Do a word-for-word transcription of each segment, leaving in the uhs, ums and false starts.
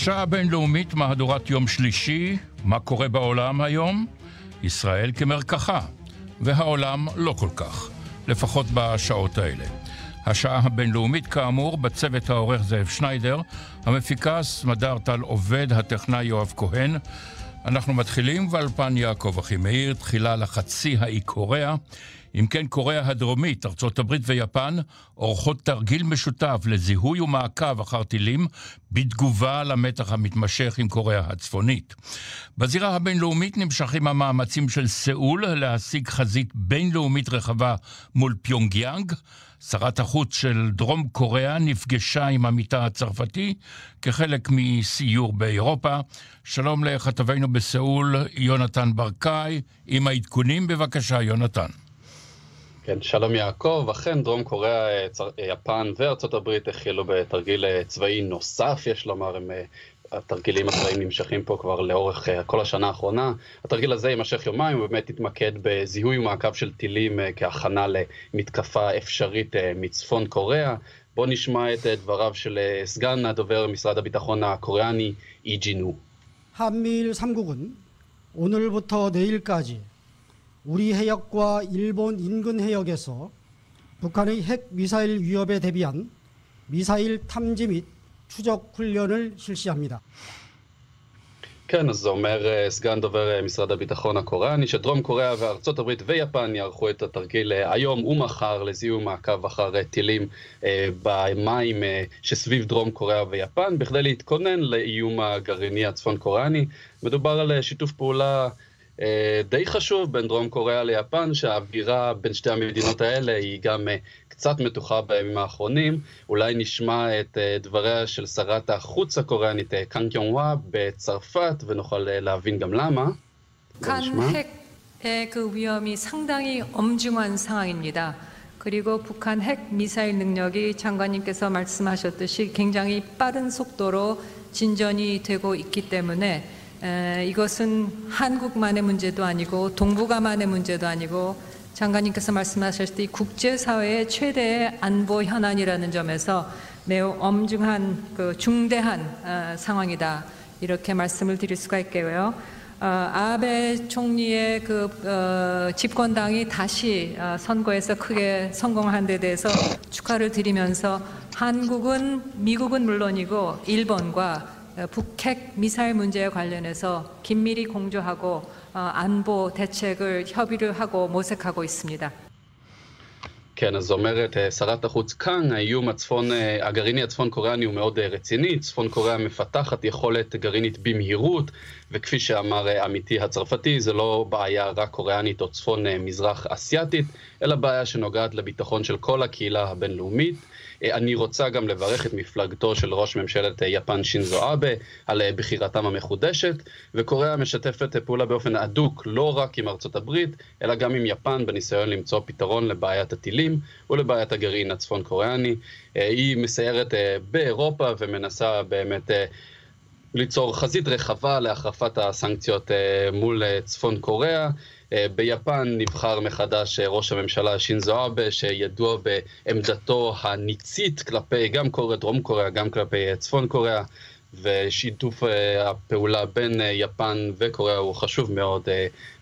השעה הבינלאומית, מהדורת יום שלישי, מה קורה בעולם היום? ישראל כמרקחה, והעולם לא כל כך, לפחות בשעות האלה. השעה הבינלאומית כאמור, בצוות העורך זאב שניידר, המפיקה סמדר תל עובד, הטכנאי יואב כהן. אנחנו מתחילים ואלפן יעקב הכי מאיר, תחילה לחצי האי קוריאה. אם כן, קוריאה הדרומית, ארצות הברית ויפן, עורכות תרגיל משותף לזיהוי ומעקב אחר טילים, בתגובה למתח המתמשך עם קוריאה הצפונית. בזירה הבינלאומית נמשכים המאמצים של סאול להשיג חזית בינלאומית רחבה מול פיונגיאנג. שרת החוץ של דרום קוריאה נפגשה עם עמיתה הצרפתי כחלק מסיור באירופה. שלום לכתבנו בסאול, יונתן ברקאי, עם העדכונים. בבקשה, יונתן. כן, שלום יעקב. אכן, דרום קוריאה, יפן וארצות הברית החלו בתרגיל צבאי נוסף, יש לומר. הם התרגילים הצבאיים נמשכים פה כבר לאורך כל השנה האחרונה. התרגיל הזה יימשך יומיים, הוא באמת התמקד בזיהוי ומעקב של טילים כהכנה למתקפה אפשרית מצפון קוריאה. בואו נשמע את דבריו של סגן הדובר משרד הביטחון הקוריאני, אי ג'ינו. 한미일 삼국은 오늘부터 내일까지 우리 해역과 일본 인근 해역에서 북한의 핵 미사일 위협에 대비한 미사일 탐지 및 추적 훈련을 실시합니다. כן, אז זה אומר סגן דובר משרד הביטחון הקוריאני, שדרום קוריאה וארצות הברית ויפן יערכו את התרגיל היום ומחר לזיהוי מעקב אחר טילים במים שסביב דרום קוריאה ויפן, בכדי להתכונן לאיום הגרעיני הצפון קוריאני. מדובר על שיתוף פעולה די חשוב בין דרום קוריאה ליפן, שהאווירה בין שתי המדינות האלה היא גם קצת מתוחה בימים האחרונים. אולי נשמע את דבריה של שרת החוץ הקוריאנית קאנג קנקיונג בצרפת, ונוכל להבין גם למה. כאן 핵의 그 위험이 상당히 엄중한 상황입니다. 그리고 북한 핵 미사일 능력이 장관님께서 말씀하셨듯이 굉장히 빠른 속도로 진전이 되고 있기 때문에 이것은 한국만의 문제도 아니고 동북아만의 문제도 아니고 장관님께서 말씀하셨을 때 국제사회의 최대의 안보 현안이라는 점에서 매우 엄중한 그 중대한 상황이다, 이렇게 말씀을 드릴 수가 있고요. 아베 총리의 그 집권당이 다시 선거에서 크게 성공한 데 대해서 축하를 드리면서 한국은 미국은 물론이고 일본과 북핵 미사일 문제에 관련해서 긴밀히 공조하고 안보 대책을 협의를 하고 모색하고 있습니다. כן, אז אומרת שרת החוץ כאן, האיום הצפון, הגרעיני הצפון קוריאני הוא מאוד רציני. צפון קוריאה מפתחת יכולת גרעינית במהירות, וכפי שאמר עמיתי הצרפתי, זה לא בעיה רק קוריאנית או צפון מזרח אסיאתית, אלא בעיה שנוגעת לביטחון של כל הקהילה הבינלאומית. אני רוצה גם לברך את מפלגתו של ראש ממשלת יפן שינזו אבה על בחירתם המחודשת, וקוריאה משתפת פעולה באופן הדוק לא רק עם ארצות הברית, אלא גם עם יפן בניסיון למצוא פתרון לבעיית הטילים ולבעיית הגרעין הצפון קוריאני. היא מסיירת באירופה ומנסה באמת ליצור חזית רחבה להחרפת הסנקציות מול צפון קוריאה. ביפן נבחר מחדש ראש הממשלה שינזו אבה, שידוע בעמדתו הניצית כלפי גם קוריאה, דרום קוריאה, גם כלפי צפון קוריאה, ושיתוף הפעולה בין יפן וקוריאה הוא חשוב מאוד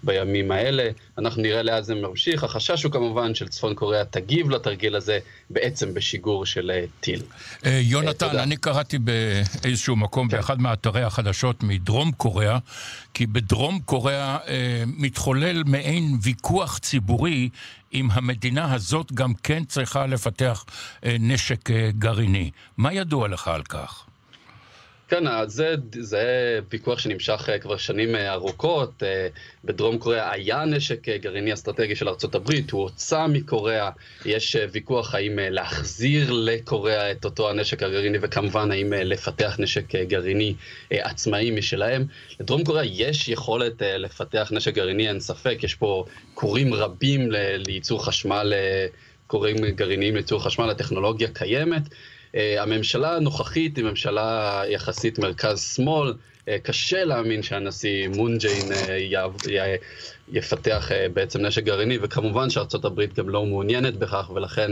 בימים האלה. אנחנו נראה לאן זה ממשיך. החשש הוא כמובן של צפון קוריאה תגיב לתרגיל הזה בעצם בשיגור של טיל. יונתן, אני קראתי באיזשהו מקום באחד מאתרי החדשות מדרום קוריאה, כי בדרום קוריאה מתחולל מעין ויכוח ציבורי אם המדינה הזאת גם כן צריכה לפתח נשק גרעיני. מה ידוע לך על כך? כן, זה, זה ויכוח שנמשך כבר שנים ארוכות. בדרום קוריאה היה נשק גרעיני אסטרטגי של ארצות הברית, הוא הוצא מקוריאה. יש ויכוח האם להחזיר לקוריאה את אותו הנשק הגרעיני, וכמובן האם לפתח נשק גרעיני עצמאי משלהם. לדרום קוריאה יש יכולת לפתח נשק גרעיני, אין ספק. יש פה קורים רבים לייצור חשמל, קורים גרעיניים לייצור חשמל, הטכנולוגיה קיימת. הממשלה הנוכחית היא ממשלה יחסית מרכז שמאל, קשה להאמין שהנשיא מונג'יין יפתח בעצם נשק גרעיני, וכמובן שארצות הברית גם לא מעוניינת בכך, ולכן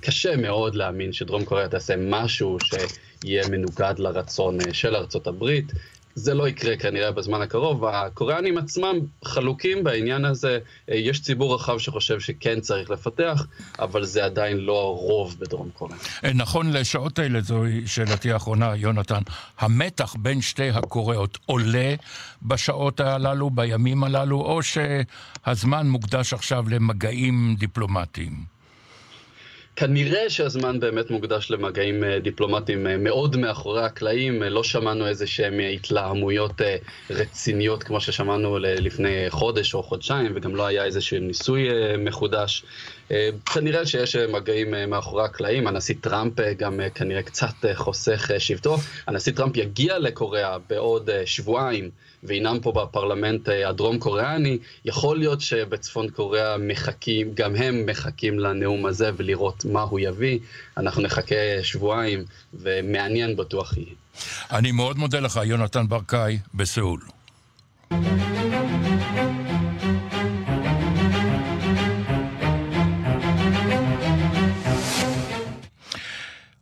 קשה מאוד להאמין שדרום קוריאה תעשה משהו שיהיה מנוגד לרצון של ארצות הברית. זה לא יקרה כנראה בזמן הקרוב. הקוריאנים עצמם חלוקים בעניין הזה. יש ציבור רחב שחושב שכן צריך לפתח, אבל זה עדיין לא הרוב בדרום קוריאה. נכון לשעות האלה, זוהי שאלתי האחרונה, יונתן. המתח בין שתי הקוריאות עולה בשעות הללו, בימים הללו, או שהזמן מוקדש עכשיו למגעים דיפלומטיים? כנראה שהזמן באמת מוקדש למגעים דיפלומטיים מאוד מאחורי הקלעים. לא שמענו איזה שהם התלהמויות רציניות כמו ששמענו לפני חודש או חודשיים, וגם לא היה איזה ניסוי מחודש. כנראה שיש מגעים מאחורי הקלעים. הנשיא טראמפ גם כנראה קצת חוסך שבטו. הנשיא טראמפ יגיע לקוריאה בעוד שבועיים, וינם פה בפרלמנט הדרום קוריאני. יכול להיות שבצפון קוריאה מחכים, גם הם מחכים לנאום הזה ולראות מה הוא יביא. אנחנו נחכה שבועיים, ומעניין בטוח יהיה. אני מאוד מודה לך, יונתן ברקאי, בסאול.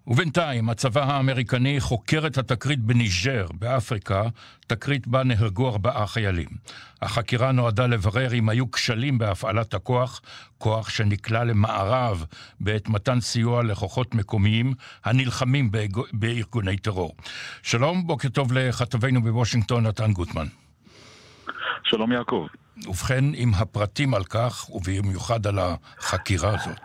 ובינתיים הצבא האמריקני חוקר את התקרית בניג'ר, באפריקה, תקרית בה נהרגו ארבעה חיילים. החקירה נועדה לברר אם היו כשלים בהפעלת הכוח, כוח שנקלע למערב בעת מתן סיוע לכוחות מקומיים הנלחמים בארגוני טרור. שלום, בוקר טוב לכתבנו בוושינגטון, נתן גוטמן. שלום יעקב. ובכן, עם הפרטים על כך, ובמיוחד על החקירה הזאת.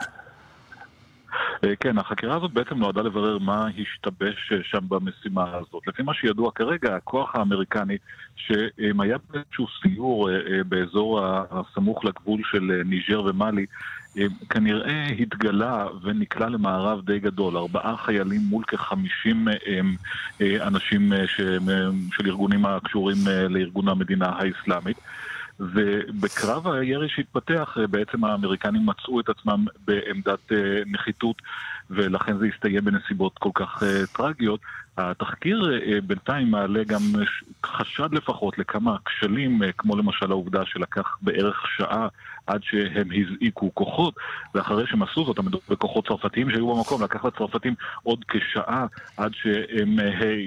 כן, החקירה הזאת בעצם נועדה לברר מה השתבש שם במשימה הזאת. לפי מה שידוע כרגע, הכוח האמריקני שהיה איזשהו סיור באזור הסמוך לגבול של ניג'ר ומלי, כנראה התגלה ונקלע למערב די גדול. ארבעה חיילים מול כחמישים אנשים של ארגונים הקשורים לארגון המדינה האסלאמית. ובקרב הירי שהתפתח בעצם האמריקנים מצאו את עצמם בעמדת נחיתות, ולכן זה הסתיים בנסיבות כל כך טרגיות. התחקיר בינתיים מעלה גם חשד לפחות לכמה כשלים, כמו למשל העובדה שלקח בערך שעה עד שהם הזעיקו כוחות, ואחרי שהם עשו זאת, המדובר בכוחות צרפתיים שהיו במקום, לקח לצרפתים עוד כשעה עד שהם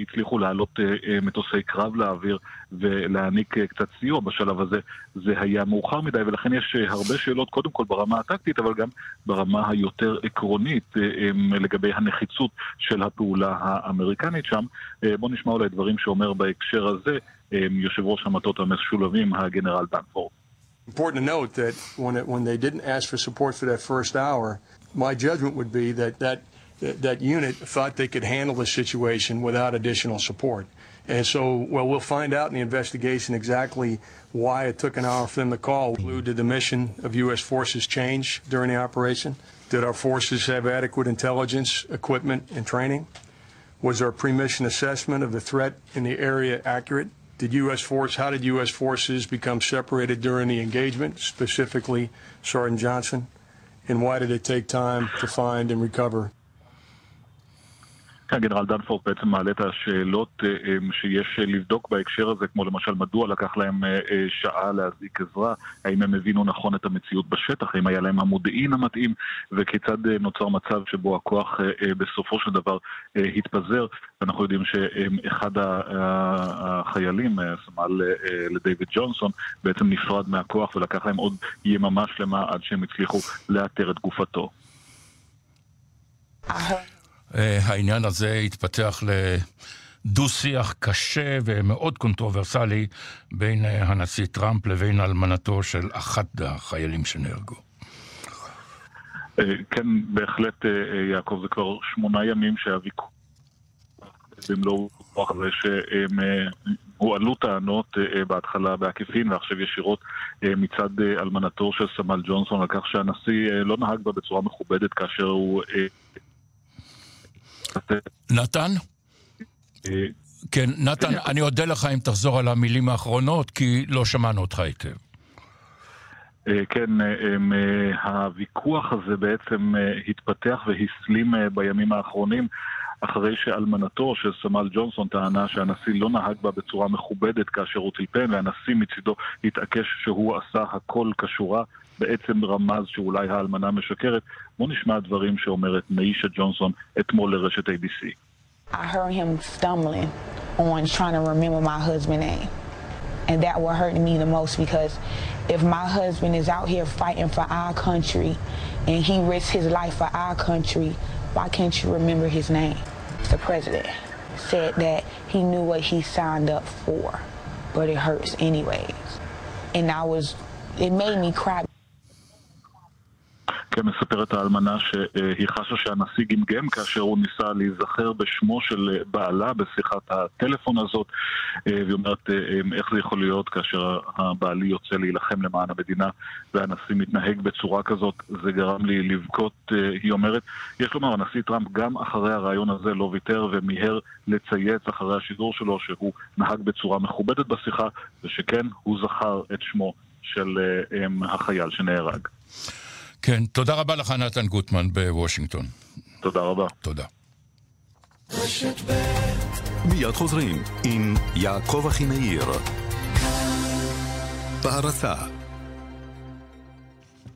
הצליחו לעלות מטוסי קרב לאוויר ולהעניק קצת סיוע. בשלב הזה זה היה מאוחר מדי, ולכן יש הרבה שאלות, קודם כל ברמה הטקטית, אבל גם ברמה היותר עקרונית לגבי הנחיצות של הפעולה האמריקנית שם. בוא נשמע אולי דברים שאומר בהקשר הזה יושב ראש המטות המשולבים, הגנרל דנפור. Important to note that when it, when they didn't ask for support for that first hour, my judgment would be that that that unit thought they could handle the situation without additional support. And so, well, we'll find out in the investigation exactly why it took an hour for them to call. Did the mission of U S forces change during the operation? Did our forces have adequate intelligence, equipment, and training? Was our pre-mission assessment of the threat in the area accurate? Did U S force, how did U S forces become separated during the engagement, specifically Sergeant Johnson? And why did it take time to find and recover? כאן גנרל דנפורד בעצם מעלה את השאלות שיש לבדוק בהקשר הזה, כמו למשל מדוע לקח להם שעה להזעיק עזרה, האם הם הבינו נכון את המציאות בשטח, האם היה להם המודיעין המתאים, וכיצד נוצר מצב שבו הכוח בסופו של דבר התפזר. אנחנו יודעים שאחד החיילים, סמל לדויד ג'ונסון, בעצם נפרד מהכוח ולקח להם עוד יממה שלמה עד שהם הצליחו לאתר את גופתו. העניין הזה התפתח לדו-שיח קשה ומאוד קונטרוברסלי בין הנשיא טראמפ לבין אלמנתו של אחת החיילים שנהרגו. כן, בהחלט, יעקב, זה כבר שמונה ימים שהוויכוח במלוא כוח זה שהם הועלו טענות בהתחלה בעקיפין ועכשיו ישירות מצד אלמנתו של סמל ג'ונסון על כך שהנשיא לא נהג בה בצורה מכובדת כאשר הוא... נתן? כן, נתן, אני אודה לך אם תחזור על המילים האחרונות, כי לא שמענו אותך היטב. כן, הוויכוח הזה בעצם התפתח והסלים בימים האחרונים. אחרי שאלמנתו של סמל ג'ונסון טענה שהנשיא לא נהג בה בצורה מכובדת כאשר הוא טילפן, והנשיא מצידו התעקש שהוא עשה הכל כשורה, בעצם רמז שאולי האלמנה משקרת. בוא נשמע דברים שאומרת אישה ג'ונסון אתמול לרשת איי בי סי. I heard him stumbling on trying to remember my husband's name. And that what hurt me the most, because if my husband is out here fighting for our country and he risks his life for our country, why can't you remember his name? The president said that he knew what he signed up for, but it hurts anyways. And I was, it made me cry. כן, מספרת האלמנה שהיא חשה שהנשיא גמגם כאשר הוא ניסה להיזכר בשמו של בעלה בשיחת הטלפון הזאת, והיא אומרת איך זה יכול להיות כאשר הבעלי יוצא להילחם למען המדינה והנשיא מתנהג בצורה כזאת, זה גרם לי לבכות, היא אומרת. יש לומר, הנשיא טראמפ גם אחרי הרעיון הזה לא ויתר ומיהר לצייץ אחרי השידור שלו שהוא נהג בצורה מכובדת בשיחה, ושכן הוא זכר את שמו של החייל שנהרג. כן, תודה רבה לך נתן גוטמן בוושינגטון. תודה רבה. תודה. מיד חוזרים עם יעקב הכי מאיר. בהרצה.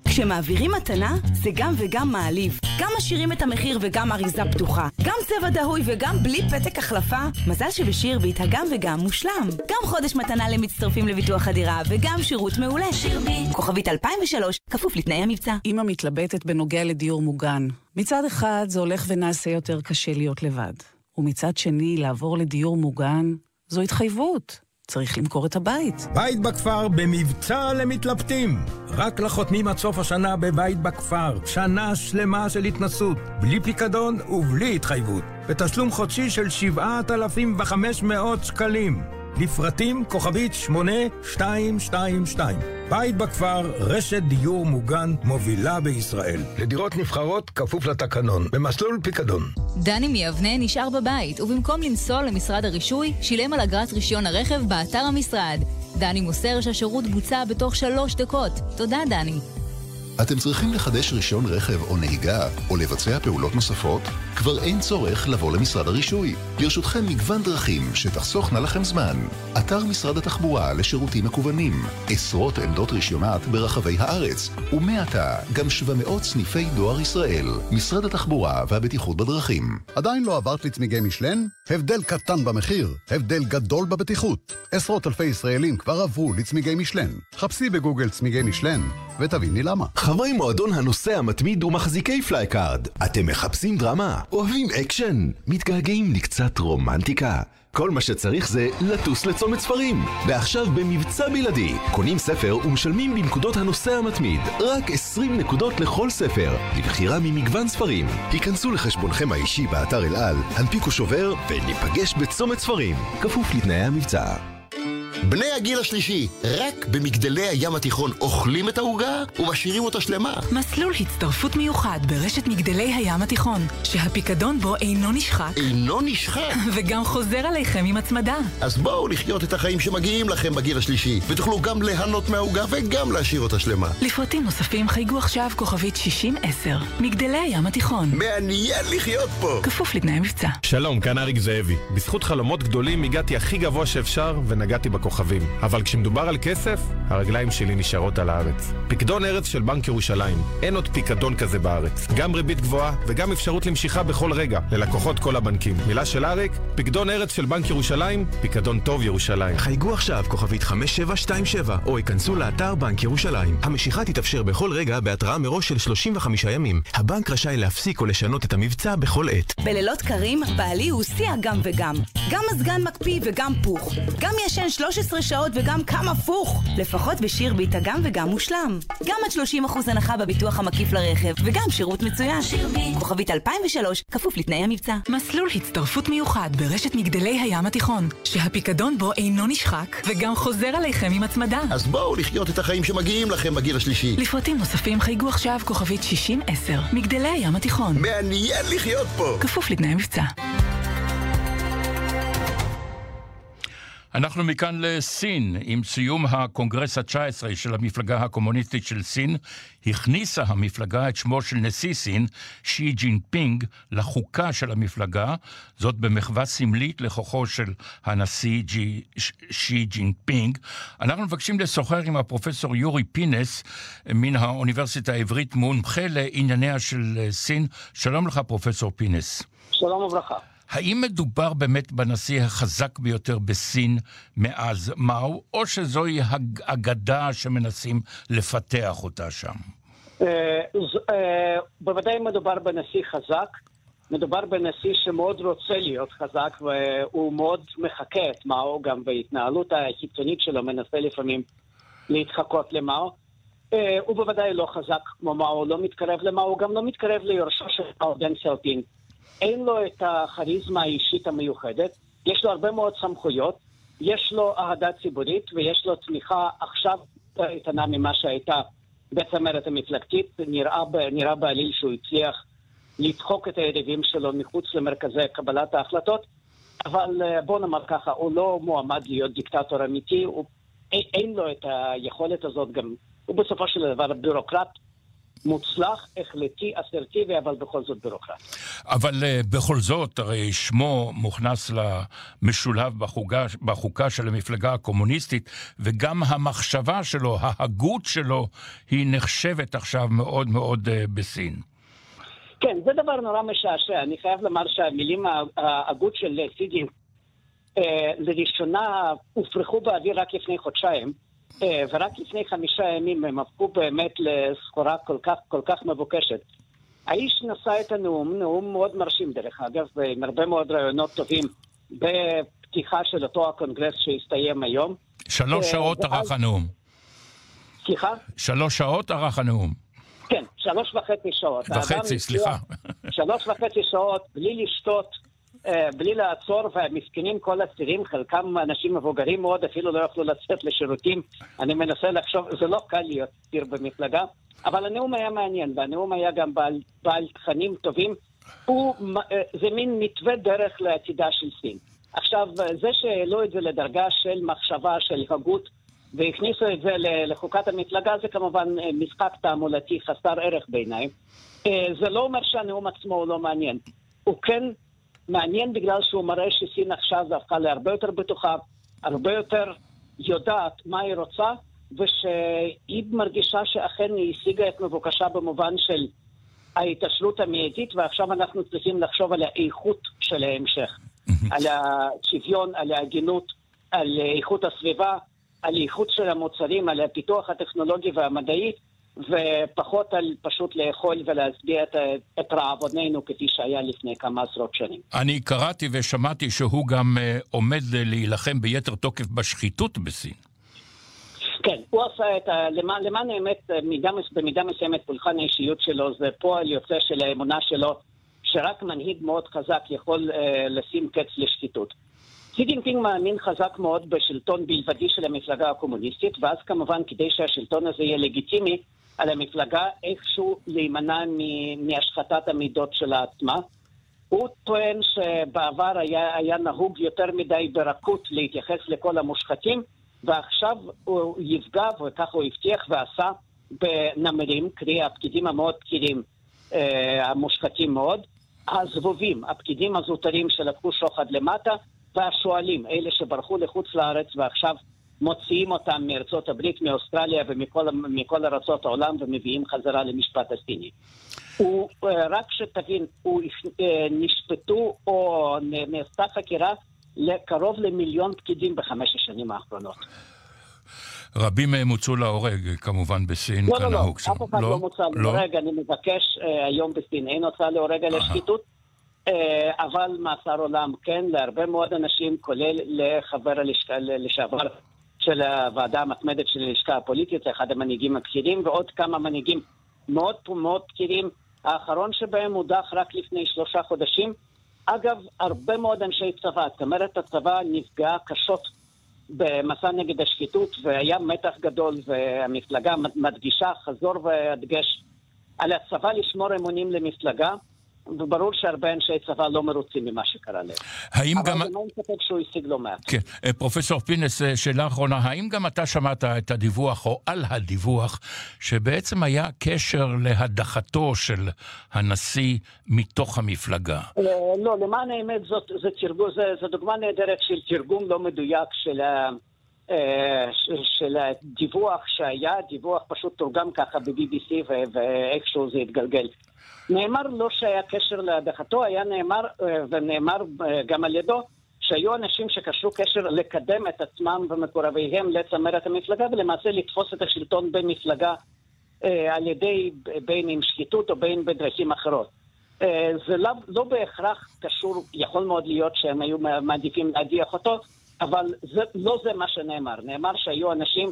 כשמעבירים מתנה, זה גם וגם מעליב. גם משאירים את המחיר וגם אריזה פתוחה. גם צבע דהוי וגם בלי פתק החלפה. מזל שבשיר בית הגם וגם מושלם. גם חודש מתנה למצטרפים לביטוח הדירה וגם שירות מעולה. שיר בית. כוכבית אלפיים ושלוש, כפוף לתנאי המבצע. אמא מתלבטת בנוגע לדיור מוגן. מצד אחד זה הולך ונעשה יותר קשה להיות לבד. ומצד שני, לעבור לדיור מוגן זו התחייבות. צריך למכור את הבית. בית בכפר במבצע למתלבטים. רק לחותמים עד סוף השנה בבית בכפר. שנה שלמה של התנסות. בלי פיקדון ובלי התחייבות. בתשלום חודשי של שבעת אלפים וחמש מאות שקלים. לפרטים כוכבית שמונה שתיים שתיים שתיים. בית בכפר, רשת דיור מוגן מובילה בישראל. לדירות נבחרות כפוף לתקנון, במסלול פיקדון. דני מיבנה נשאר בבית, ובמקום לנסוע למשרד הרישוי, שילם על אגרת רישיון הרכב באתר המשרד. דני מוסר שהשירות בוצע בתוך שלוש דקות. תודה דני. אתם צריכים לחדש רישיון רכב או נהיגה, או לבצע פעולות נוספות? כבר אין צורך לבוא למשרד הרישוי. לרשותכם מגוון דרכים שתחסוכנה לכם זמן. אתר משרד התחבורה לשירותים מקוונים. עשרות עמדות רישיונות ברחבי הארץ. ומעתה גם שבע מאות סניפי דואר ישראל. משרד התחבורה והבטיחות בדרכים. עדיין לא עברת לצמיגי משלן? הבדל קטן במחיר, הבדל גדול בבטיחות. עשרות אלפי ישראלים כבר עברו לצמיגי משלן. חפשי בגוגל צמיגי משלן ותביני למה. חברי מועדון הנוסע המתמיד ומחזיקי פלייקארד. אתם מחפשים דרמה, אוהבים אקשן, מתגעגעים לקצת רומנטיקה. כל מה שצריך זה לטוס לצומת ספרים. ועכשיו במבצע בלעדי. קונים ספר ומשלמים בנקודות הנוסע המתמיד. רק עשרים נקודות לכל ספר. לבחירה ממגוון ספרים. היכנסו לחשבונכם האישי באתר אלעל, הנפיקו שובר וניפגש בצומת ספרים. כפוף לתנאי המבצע. בני הגיל השלישי, רק במגדלי הים התיכון אוכלים את ההוגה ומשאירים אותה שלמה. מסלול הצטרפות מיוחד ברשת מגדלי הים התיכון, שהפיקדון בו אינו נשחק. אינו נשחק? וגם חוזר עליכם עם הצמדה. אז בואו לחיות את החיים שמגיעים לכם בגיל השלישי, ותוכלו גם להנות מההוגה וגם להשאיר אותה שלמה. לפרטים נוספים חייגו עכשיו כוכבית שישים עשר. מגדלי הים התיכון. מעניין לחיות פה. כפוף לתנאי המבצע. שלום, כאן אריק זאבי. בזכות חלומות גדולים הגעתי הכי גבוה שאפשר ונגעתי בקופ... כוכבים. אבל כשמדובר על כסף, הרגליים שלי נשארות על הארץ. פיקדון ארץ של בנק ירושלים. אין עוד פיקדון כזה בארץ. גם ריבית גבוהה וגם אפשרות למשיכה בכל רגע, ללקוחות כל הבנקים. מילה של אריק, פיקדון ארץ של בנק ירושלים, פיקדון טוב ירושלים. חייגו עכשיו כוכבית חמש שבע שתיים שבע או יכנסו לאתר בנק ירושלים. המשיכה תתאפשר בכל רגע בהתראה מראש של שלושים וחמישה ימים. הבנק רשאי להפסיק או לשנות את המבצע בכל עת. בלילות קרים, בעלי הוא שיע גם וגם. גם מזגן מקפיא וגם פוך. גם ישן שלוש עשרה שעות וגם כמה פוך. לפחות בשיר בית הגם וגם מושלם. גם עד שלושים אחוז הנחה בביטוח המקיף לרכב וגם שירות מצוין. שיר בית. כוכבית אלפיים ושלוש, כפוף לתנאי המבצע. מסלול הצטרפות מיוחד ברשת מגדלי הים התיכון, שהפיקדון בו אינו נשחק וגם חוזר עליכם עם הצמדה. אז בואו לחיות את החיים שמגיעים לכם בגיל השלישי. לפרטים נוספים חייגו עכשיו כוכבית שישים עשר. מגדלי הים התיכון. מעניין לחיות פה. כפוף לתנאי המבצע. אנחנו מכאן לסין. עם סיום הקונגרס התשע עשרה של המפלגה הקומוניסטית של סין, הכניסה המפלגה את שמו של נשיא סין, שי ג'ינג פינג, לחוקה של המפלגה, זאת במחווה סמלית לכוחו של הנשיא ג'י, שי ג'ינג פינג. אנחנו מבקשים לשוחח עם הפרופסור יורי פינס מן האוניברסיטה העברית, מומחה לענייניה של סין. שלום לך פרופסור פינס. שלום וברכה. האם מדובר באמת בנשיא החזק ביותר בסין מאז מאו, או שזוהי אגדה שמנסים לפתח אותה שם? בוודאי מדובר בנשיא חזק, מדובר בנשיא שמאוד רוצה להיות חזק, והוא מאוד מחכה את מאו, גם בהתנהלות החיצונית שלו מנסה לפעמים להתחקות למאו. הוא בוודאי לא חזק כמו מאו, לא מתקרב למאו, גם לא מתקרב ליורשו של מאו דנג סאופינג. אין לו את החריזמה האישית המיוחדת, יש לו הרבה מאוד סמכויות, יש לו אהדה ציבורית ויש לו תמיכה עכשיו איתנה ממה שהייתה בצמרת המפלגתית. נראה, נראה בעליל שהוא הצליח לדחוק את היריבים שלו מחוץ למרכזי קבלת ההחלטות, אבל בוא נאמר ככה, הוא לא מועמד להיות דיקטטור אמיתי, הוא, אין, אין לו את היכולת הזאת גם. הוא בסופו של דבר בירוקרט, מוצלח, החלטי, אסרטיבי, אבל בכל זאת בירוקרט. אבל uh, בכל זאת, הרי שמו מוכנס למשולב בחוגה, בחוקה של המפלגה הקומוניסטית, וגם המחשבה שלו, ההגות שלו, היא נחשבת עכשיו מאוד מאוד uh, בסין. כן, זה דבר נורא משעשע. אני חייב לומר שהמילים ההגות של סיג'ין uh, לראשונה הופרחו באוויר רק לפני חודשיים, ורק לפני חמישה ימים הם הפכו באמת לסחורה כל כך, כל כך מבוקשת. האיש נשא את הנאום, נאום מאוד מרשים דרך אגב, עם הרבה מאוד רעיונות טובים בפתיחה של אותו הקונגרס שהסתיים היום. שלוש שעות ערך הנאום. סליחה? שלוש שעות ערך הנאום. כן, שלוש וחצי שעות. וחצי, סליחה. שלוש וחצי שעות, בלי לשתות, בלי לעצור, והמסכנים כל הצירים, חלקם אנשים מבוגרים מאוד, אפילו לא יוכלו לצאת לשירותים. אני מנסה לחשוב, זה לא קל להיות ציר במפלגה, אבל הנאום היה מעניין, והנאום היה גם בעל, בעל תכנים טובים. הוא, זה מין מתווה דרך לעתידה של סין. עכשיו, זה שהעלו את זה לדרגה של מחשבה, של הגות, והכניסו את זה לחוקת המפלגה, זה כמובן משחק תעמולתי חסר ערך בעיניים. זה לא אומר שהנאום עצמו הוא לא מעניין. הוא כן מעניין בגלל שהוא מראה שסין עכשיו הפכה להרבה יותר בטוחה, הרבה יותר יודעת מה היא רוצה, ושהיא מרגישה שאכן היא השיגה את מבוקשה במובן של ההתעשרות המיידית, ועכשיו אנחנו צריכים לחשוב על האיכות של ההמשך, על השוויון, על ההגינות, על איכות הסביבה, על איכות של המוצרים, על הפיתוח הטכנולוגי והמדעי, ופחות על פשוט לאכול ולהסביע את, את רעבוננו כפי שהיה לפני כמה עשרות שנים. אני קראתי ושמעתי שהוא גם uh, עומד להילחם ביתר תוקף בשחיתות בסין. כן, הוא עשה את ה... למען, למען האמת, מידה, במידה מסוימת פולחן האישיות שלו זה פועל יוצא של האמונה שלו, שרק מנהיג מאוד חזק יכול uh, לשים קץ לשחיתות. שי ג'ינג פינג מאמין חזק מאוד בשלטון בלבדי של המפלגה הקומוניסטית, ואז כמובן כדי שהשלטון הזה יהיה לגיטימי, על המפלגה איכשהו להימנע מהשחתת המידות שלה עצמה. הוא טוען שבעבר היה, היה נהוג יותר מדי ברכות להתייחס לכל המושחתים, ועכשיו הוא יפגע, וכך הוא הבטיח ועשה, בנמרים, קרי הפקידים המאוד פקידים, אה, המושחתים מאוד, הזבובים, הפקידים הזוטרים שלקחו שוחד למטה, והשואלים, אלה שברחו לחוץ לארץ ועכשיו מוציאים אותם מארצות הברית, מאוסטרליה ומכל מכל ארצות העולם ומביאים חזרה למשפט הסיני. הוא, רק שתבין, הוא נשפטו או נעשתה חקירה לקרוב למיליון פקידים בחמש השנים האחרונות. רבים מהם הוצאו להורג, כמובן בסין. לא, לא, לא, אף אחד לא מוצא להורג, אני מבקש, היום בסין אין הוצאה להורג על השחיתות, אבל מאסר עולם כן, להרבה מאוד אנשים, כולל לחבר לשעבר של הוועדה המתמדת של הלשכה הפוליטית, אחד המנהיגים הבכירים, ועוד כמה מנהיגים מאוד מאוד בכירים. האחרון שבהם הודח רק לפני שלושה חודשים. אגב, הרבה מאוד אנשי צבא, צמרת הצבא נפגעה קשות במסע נגד השחיתות, והיה מתח גדול, והמפלגה מדגישה חזור והדגש על הצבא לשמור אמונים למפלגה, ברור שהרבה אנשי צבא לא מרוצים ממה שקרה להם. האם אבל גם... אבל לא נצטרך שהוא השיג לו מעט. כן. פרופסור פינס, שאלה אחרונה, האם גם אתה שמעת את הדיווח, או על הדיווח, שבעצם היה קשר להדחתו של הנשיא מתוך המפלגה? לא, למען האמת, זאת, זאת, תרגום, זאת, זאת דוגמה נהדרת של תרגום לא מדויק של ה... של, של הדיווח שהיה, דיווח פשוט תורגם ככה ב-בי בי סי ו- ואיכשהו זה התגלגל. נאמר לא שהיה קשר להדחתו, היה נאמר ונאמר גם על ידו שהיו אנשים שקשרו קשר לקדם את עצמם ומקורביהם לצמרת המפלגה ולמעשה לתפוס את השלטון במפלגה אה, על ידי בין עם שחיתות או בין בדרכים אחרות. אה, זה לא, לא בהכרח קשור, יכול מאוד להיות שהם היו מעדיפים להדיח אותו, אבל זה, לא זה מה שנאמר. נאמר שהיו אנשים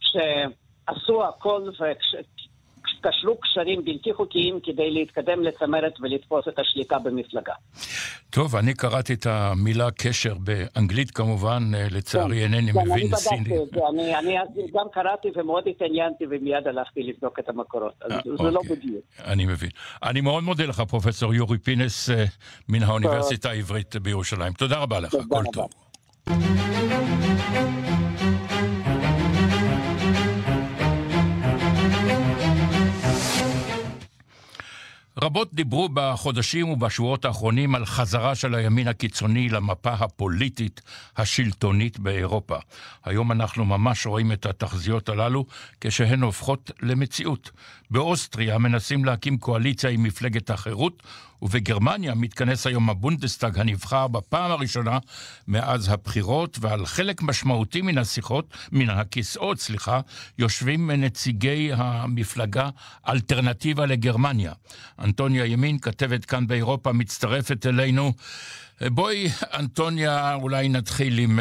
שעשו הכל וקשרו קשרים בלתי חוקיים כדי להתקדם לצמרת ולתפוס את השליטה במפלגה. טוב, אני קראתי את המילה קשר באנגלית כמובן, לצערי אינני מבין סיני. אני גם קראתי ומאוד התעניינתי ומיד הלכתי לבדוק את המקורות, אז זה לא בדיוק. אני מבין. אני מאוד מודה לך פרופסור יורי פינס מן האוניברסיטה העברית בירושלים. תודה רבה לך, כל טוב. רבות דיברו בחודשים ובשבועות האחרונים על חזרה של הימין הקיצוני למפה הפוליטית השלטונית באירופה. היום אנחנו ממש רואים את התחזיות הללו כשהן הופכות למציאות. באוסטריה מנסים להקים קואליציה עם מפלגת החירות, ובגרמניה מתכנס היום הבונדסטאג הנבחר בפעם הראשונה מאז הבחירות, ועל חלק משמעותי מן השיחות, מן הכיסאות, סליחה, יושבים נציגי המפלגה אלטרנטיבה לגרמניה. אנטוניה ימין, כתבת כאן באירופה, מצטרפת אלינו. בואי, אנטוניה, אולי נתחיל עם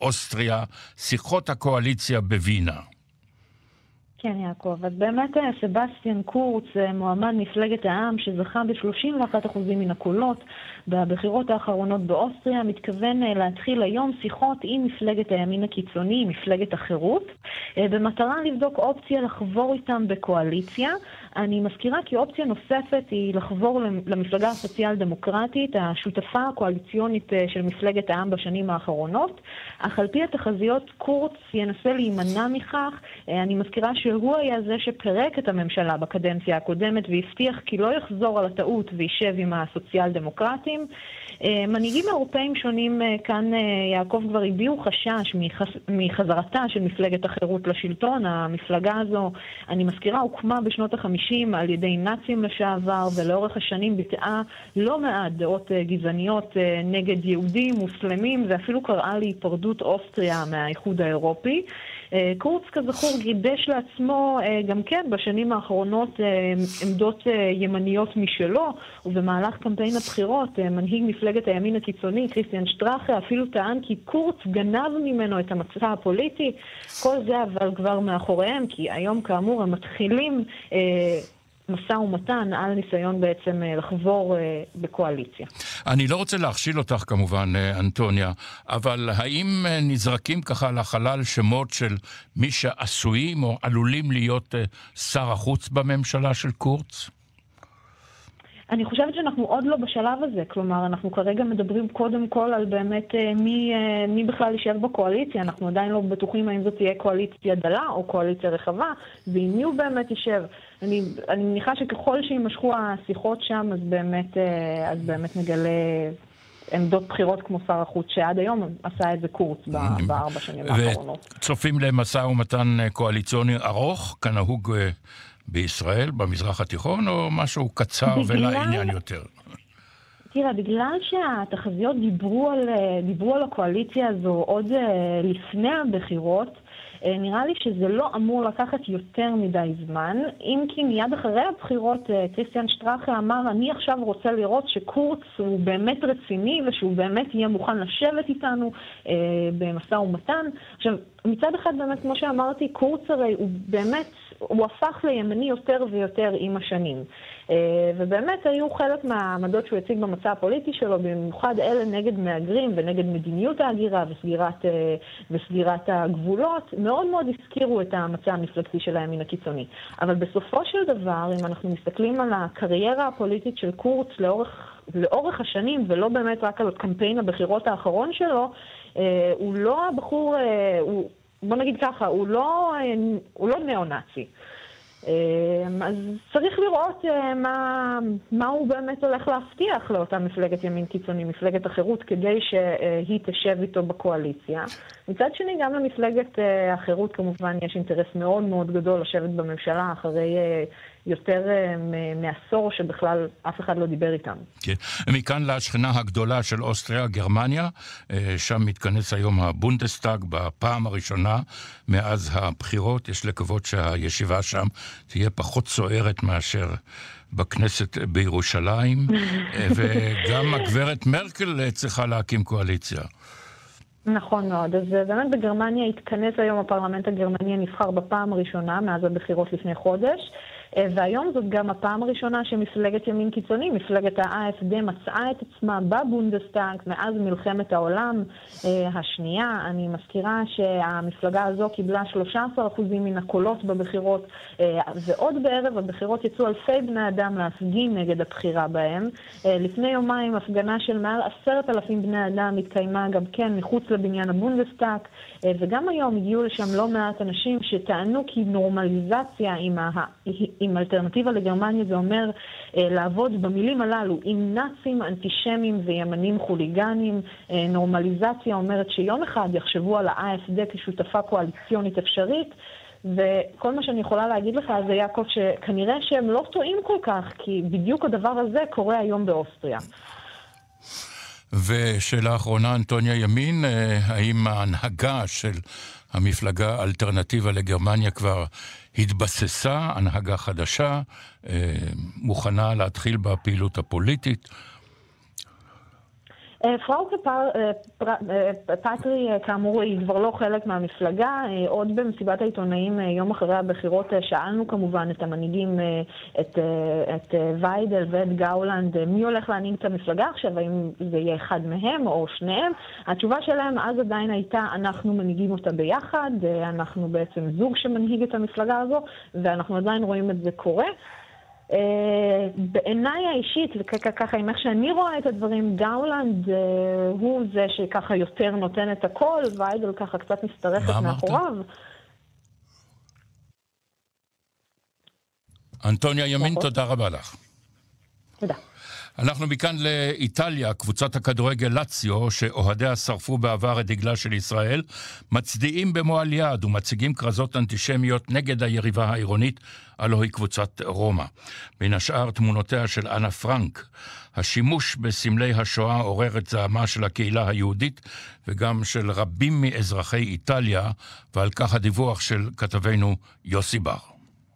אוסטריה, שיחות הקואליציה בווינה. כן, יעקב, אז באמת סבסטיאן קורץ, מועמד מפלגת העם שזכה ב-שלושים ואחד אחוז מן הקולות בבחירות האחרונות באוסטריה, מתכוון להתחיל היום שיחות עם מפלגת הימין הקיצוני, מפלגת החירות, במטרה לבדוק אופציה לחבור איתם בקואליציה. אני מזכירה כי אופציה נוספת היא לחבור למפלגה הסוציאל דמוקרטית, השותפה הקואליציונית של מפלגת העם בשנים האחרונות, אך על פי התחזיות קורץ ינסה להימנע מכך. אני מזכירה שהוא היה זה שפרק את הממשלה בקדנציה הקודמת והבטיח כי לא יחזור על הטעות וישב עם הסוציאל דמוקרטים. מנהיגים אירופאים שונים כאן, יעקב, כבר הביעו חשש מחזרתה של מפלגת החירות לשלטון. המפלגה הזו, אני מזכירה, הוקמה בשנות ה-חמישים על ידי נאצים לשעבר, ולאורך השנים ביטאה לא מעט דעות גזעניות נגד יהודים, מוסלמים, ואפילו קראה להיפרדות אוסטריה מהאיחוד האירופי. קורץ, כזכור, גיבש לעצמו גם כן בשנים האחרונות עמדות ימניות משלו, ובמהלך קמפיין הבחירות מנהיג מפלגת הימין הקיצוני כריסטיאן שטראח אפילו טען כי קורץ גנב ממנו את המצע הפוליטי. כל זה אבל כבר מאחוריהם, כי היום כאמור הם מתחילים משא ומתן על ניסיון בעצם לחבור בקואליציה. אני לא רוצה להכשיל אותך כמובן, אנטוניה, אבל האם נזרקים ככה לחלל שמות של מי שעשויים או עלולים להיות שר החוץ בממשלה של קורץ? אני חושבת שאנחנו עוד לא בשלב הזה, כלומר אנחנו כרגע מדברים קודם כל על באמת מי, מי בכלל יישב בקואליציה. אנחנו עדיין לא בטוחים האם זאת תהיה קואליציה דלה או קואליציה רחבה, ועם מי הוא באמת יישב. אני, אני מניחה שככל שימשכו השיחות שם, אז באמת, אז באמת נגלה עמדות בחירות כמו שר החוץ, שעד היום עשה איזה קורץ בארבע שנים האחרונות. וצופים למשא ומתן קואליציוני ארוך, כנהוג בישראל, במזרח התיכון, או משהו קצר ולעניין יותר? תראה, בגלל שהתחזיות דיברו על, דיברו על הקואליציה הזו עוד לפני הבחירות, נראה לי שזה לא אמור לקחת יותר מדי זמן, אם כי מיד אחרי הבחירות קריסטיאן שטראח אמר, אני עכשיו רוצה לראות שקורץ הוא באמת רציני ושהוא באמת יהיה מוכן לשבת איתנו אה, במשא ומתן. עכשיו, מצד אחד באמת, כמו שאמרתי, קורץ הרי הוא באמת הוא הפך לימני יותר ויותר עם השנים. ובאמת היו חלק מהעמדות שהוא הציג במצע הפוליטי שלו, במיוחד אלה נגד מהגרים ונגד מדיניות ההגירה וסגירת, וסגירת הגבולות, מאוד מאוד הזכירו את המצע המפלגתי של הימין הקיצוני. אבל בסופו של דבר, אם אנחנו מסתכלים על הקריירה הפוליטית של קורץ לאורך לאורך השנים, ולא באמת רק על קמפיין הבחירות האחרון שלו, הוא לא הבחור, הוא, בוא נגיד ככה, הוא לא, הוא לא נאו-נאצי. אז צריך לראות מה, מה הוא באמת הולך להבטיח לאותה מפלגת ימין קיצוני, מפלגת החירות, כדי שהיא תשב איתו בקואליציה. מצד שני, גם למפלגת החירות כמובן יש אינטרס מאוד מאוד גדול לשבת בממשלה אחרי יותר מעשור שבכלל אף אחד לא דיבר איתם. כן. מכאן לשכנה הגדולה של אוסטריה, גרמניה, שם מתכנס היום הבונדסטאג בפעם הראשונה מאז הבחירות. יש לקוות שהישיבה שם תהיה פחות סוערת מאשר בכנסת בירושלים, וגם הגברת מרקל צריכה להקים קואליציה. נכון מאוד. אז באמת בגרמניה התכנס היום הפרלמנט הגרמני הנבחר בפעם הראשונה מאז הבחירות לפני חודש, והיום זאת גם הפעם הראשונה שמפלגת ימין קיצוני, מפלגת ה-איי אף די, מצאה את עצמה בבונדסטאג מאז מלחמת העולם השנייה. אני מזכירה שהמפלגה הזו קיבלה שלושה עשר אחוז מן הקולות בבחירות, ועוד בערב הבחירות יצאו אלפי בני אדם להפגין נגד הבחירה בהם. לפני יומיים הפגנה של מעל עשרת אלפים בני אדם התקיימה גם כן מחוץ לבניין הבונדסטאג, וגם היום הגיעו לשם לא מעט אנשים שטענו כי נורמליזציה עם ה... עם אלטרנטיבה לגרמניה, זה אומר אה, לעבוד במילים הללו עם נאצים, אנטישמים וימנים חוליגנים. אה, נורמליזציה אומרת שיום אחד יחשבו על ה-איי אף די כשותפה קואליציונית אפשרית, וכל מה שאני יכולה להגיד לך זה יעקב שכנראה שהם לא טועים כל כך, כי בדיוק הדבר הזה קורה היום באוסטריה. ושאלה האחרונה, אנטוניה ימין, אה, האם ההנהגה של המפלגה אלטרנטיבה לגרמניה כבר התבססה, הנהגה חדשה, מוכנה להתחיל בפעילות הפוליטית? פראוקה פטרי, כאמור, היא כבר לא חלק מהמפלגה. עוד במסיבת העיתונאים יום אחרי הבחירות שאלנו כמובן את המנהיגים, את, את ויידל ואת גאולנד, מי הולך להנהיג את המפלגה עכשיו, האם זה יהיה אחד מהם או שניהם. התשובה שלהם אז עדיין הייתה, אנחנו מנהיגים אותה ביחד, אנחנו בעצם זוג שמנהיג את המפלגה הזו, ואנחנו עדיין רואים את זה קורה. בעיניי האישית, וככה עם איך שאני רואה את הדברים, גאולנד הוא זה שככה יותר נותן את הכל, ואידל ככה קצת מסתרפת מאחוריו. אנטוניה ימין, תודה רבה לך. תודה. אנחנו מכאן לאיטליה. קבוצת הכדורגל לציו, שאוהדיה שרפו בעבר את דגלה של ישראל, מצדיעים במועל יד ומציגים כרזות אנטישמיות נגד היריבה העירונית, הלא היא קבוצת רומא. בין השאר תמונותיה של אנה פרנק. השימוש בסמלי השואה עורר את זעמה של הקהילה היהודית וגם של רבים מאזרחי איטליה, ועל כך הדיווח של כתבנו יוסי בר.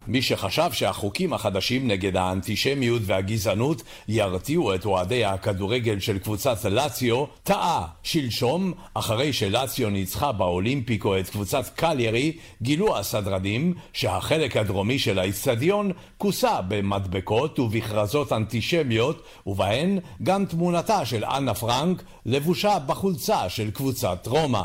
מי שחשב שהחוקים החדשים נגד האנטישמיות והגזענות ירתיעו את אוהדי הכדורגל של קבוצת לציו, טעה. שלשום, אחרי שלציו ניצחה באולימפיקו את קבוצת קליירי, גילו הסדרנים שהחלק הדרומי של האצטדיון כוסה במדבקות ובכרזות אנטישמיות, ובהן גם תמונתה של אנה פרנק לבושה בחולצה של קבוצת רומא.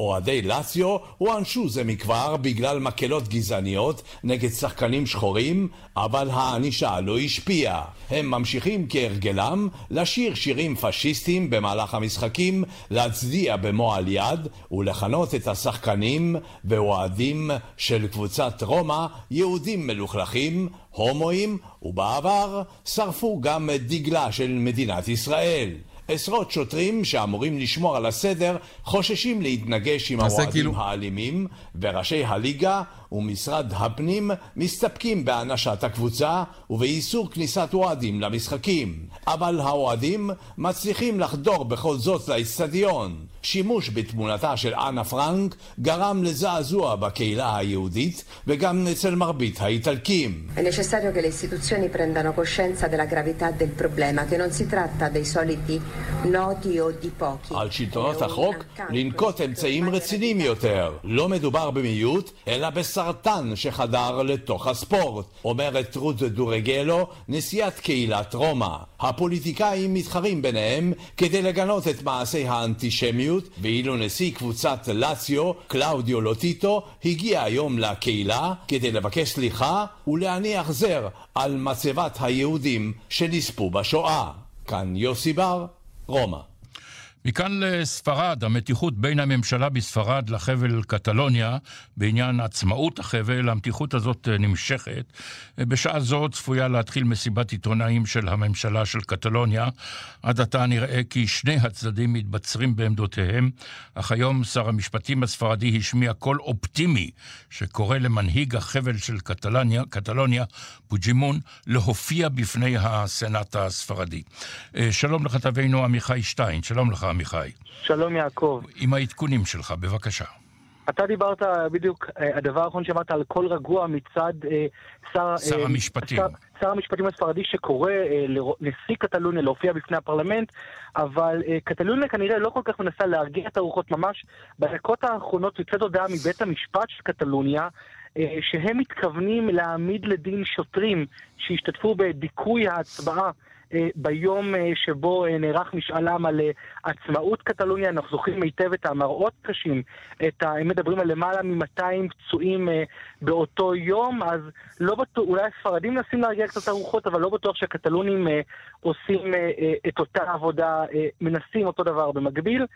אוהדי לציו הוענשו זה מכבר בגלל מקלות גזעניות נגד שחקנים שחורים, אבל הענישה לא השפיעה. הם ממשיכים כהרגלם לשיר שירים פשיסטיים במהלך המשחקים, להצדיע במועל יד ולכנות את השחקנים ואוהדים של קבוצת רומא יהודים מלוכלכים, הומואים, ובעבר שרפו גם את דגלה של מדינת ישראל. עשרות שוטרים שאמורים לשמור על הסדר חוששים להתנגש עם האוהדים כאילו... האלימים, וראשי הליגה ומשרד הפנים מסתפקים בהענשת הקבוצה ובאיסור כניסת אוהדים למשחקים. אבל האוהדים מצליחים לחדור בכל זאת לאצטדיון. שימוש בתמונתה של אנה פרנק גרם לזעזוע בקהילה היהודית וגם אצל מרבית האיטלקים. È necessario che le istituzioni prendano coscienza della gravità del problema, che non si tratta dei soliti noti o di pochi. על שלטונות החוק לנקוט אמצעים רציניים יותר. לא מדובר במיעוט, אלא בסדר. הסרטן שחדר לתוך הספורט, אומרת רות דורגלו, נשיאת קהילת רומא. הפוליטיקאים מתחרים ביניהם כדי לגנות את מעשי האנטישמיות, ואילו נשיא קבוצת לאציו, קלאודיו לוטיטו, הגיע היום לקהילה כדי לבקש סליחה ולהניח זר על מצבת היהודים שנספו בשואה. כאן יוסי בר, רומא. מכאן לספרד, המתיחות בין הממשלה בספרד לחבל קטלוניה, בעניין עצמאות החבל, המתיחות הזאת נמשכת. בשעה זו צפויה להתחיל מסיבת עיתונאים של הממשלה של קטלוניה. עד עתה נראה כי שני הצדדים מתבצרים בעמדותיהם, אך היום שר המשפטים הספרדי השמיע קול אופטימי שקורא למנהיג החבל של קטלוניה, קטלוניה פוג'ימון, להופיע בפני הסנאט הספרדי. שלום לכתבנו אמיכאי שטיין, שלום לך. מיכאי. שלום יעקב. עם העדכונים שלך, בבקשה. אתה דיברת בדיוק, הדבר האחרון שמעת על קול רגוע מצד שר, שר המשפטים. שר, שר המשפטים הספרדי שקורא לנשיא קטלוניה להופיע בפני הפרלמנט, אבל קטלוניה כנראה לא כל כך מנסה להרגיע את הרוחות ממש. בדקות האחרונות יוצאת הודעה מבית המשפט של קטלוניה, שהם מתכוונים להעמיד לדין שוטרים שהשתתפו בדיכוי ההצבעה ביום שבו נערך משאלם על עצמאות קטלוניה. אנחנו זוכרים היטב את המראות קשים, את ה... הם מדברים על למעלה מ-מאתיים פצועים באותו יום, אז לא בטוח, אולי הספרדים נסים להרגיע קצת הרוחות, אבל לא בטוח שהקטלונים עושים את אותה עבודה, מנסים אותו דבר במקביל.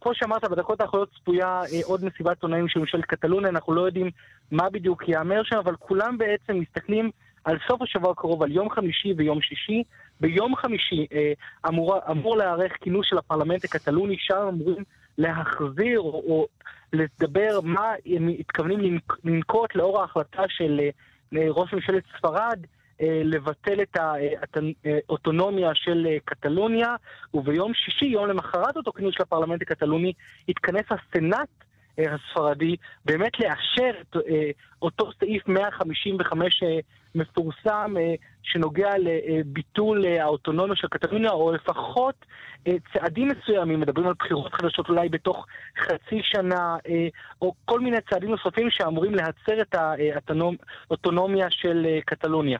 כמו שאמרת, בדקות האחרונות צפויה עוד מסיבת עונאים של ממשלת קטלוניה, אנחנו לא יודעים מה בדיוק יאמר שם, אבל כולם בעצם מסתכלים על סוף השבוע הקרוב, על יום חמישי ויום שישי. ביום חמישי אמור, אמור להערך כינוס של הפרלמנט הקטלוני, שם אמורים להחזיר או, או לדבר מה הם מתכוונים לנקוט לאור ההחלטה של ראש ממשלת ספרד, לבטל את האוטונומיה של קטלוניה, וביום שישי, יום למחרת אותו כינוס של הפרלמנט הקטלוני, התכנס הסנאט הספרדי, באמת לאשר את אותו סעיף מאה חמישים וחמש מפורסם שנוגע לביטול האוטונומיה של קטלוניה, או לפחות צעדים מסוימים, מדברים על בחירות חדשות אולי בתוך חצי שנה, או כל מיני צעדים נוספים שאמורים להצר את האוטונומיה של קטלוניה.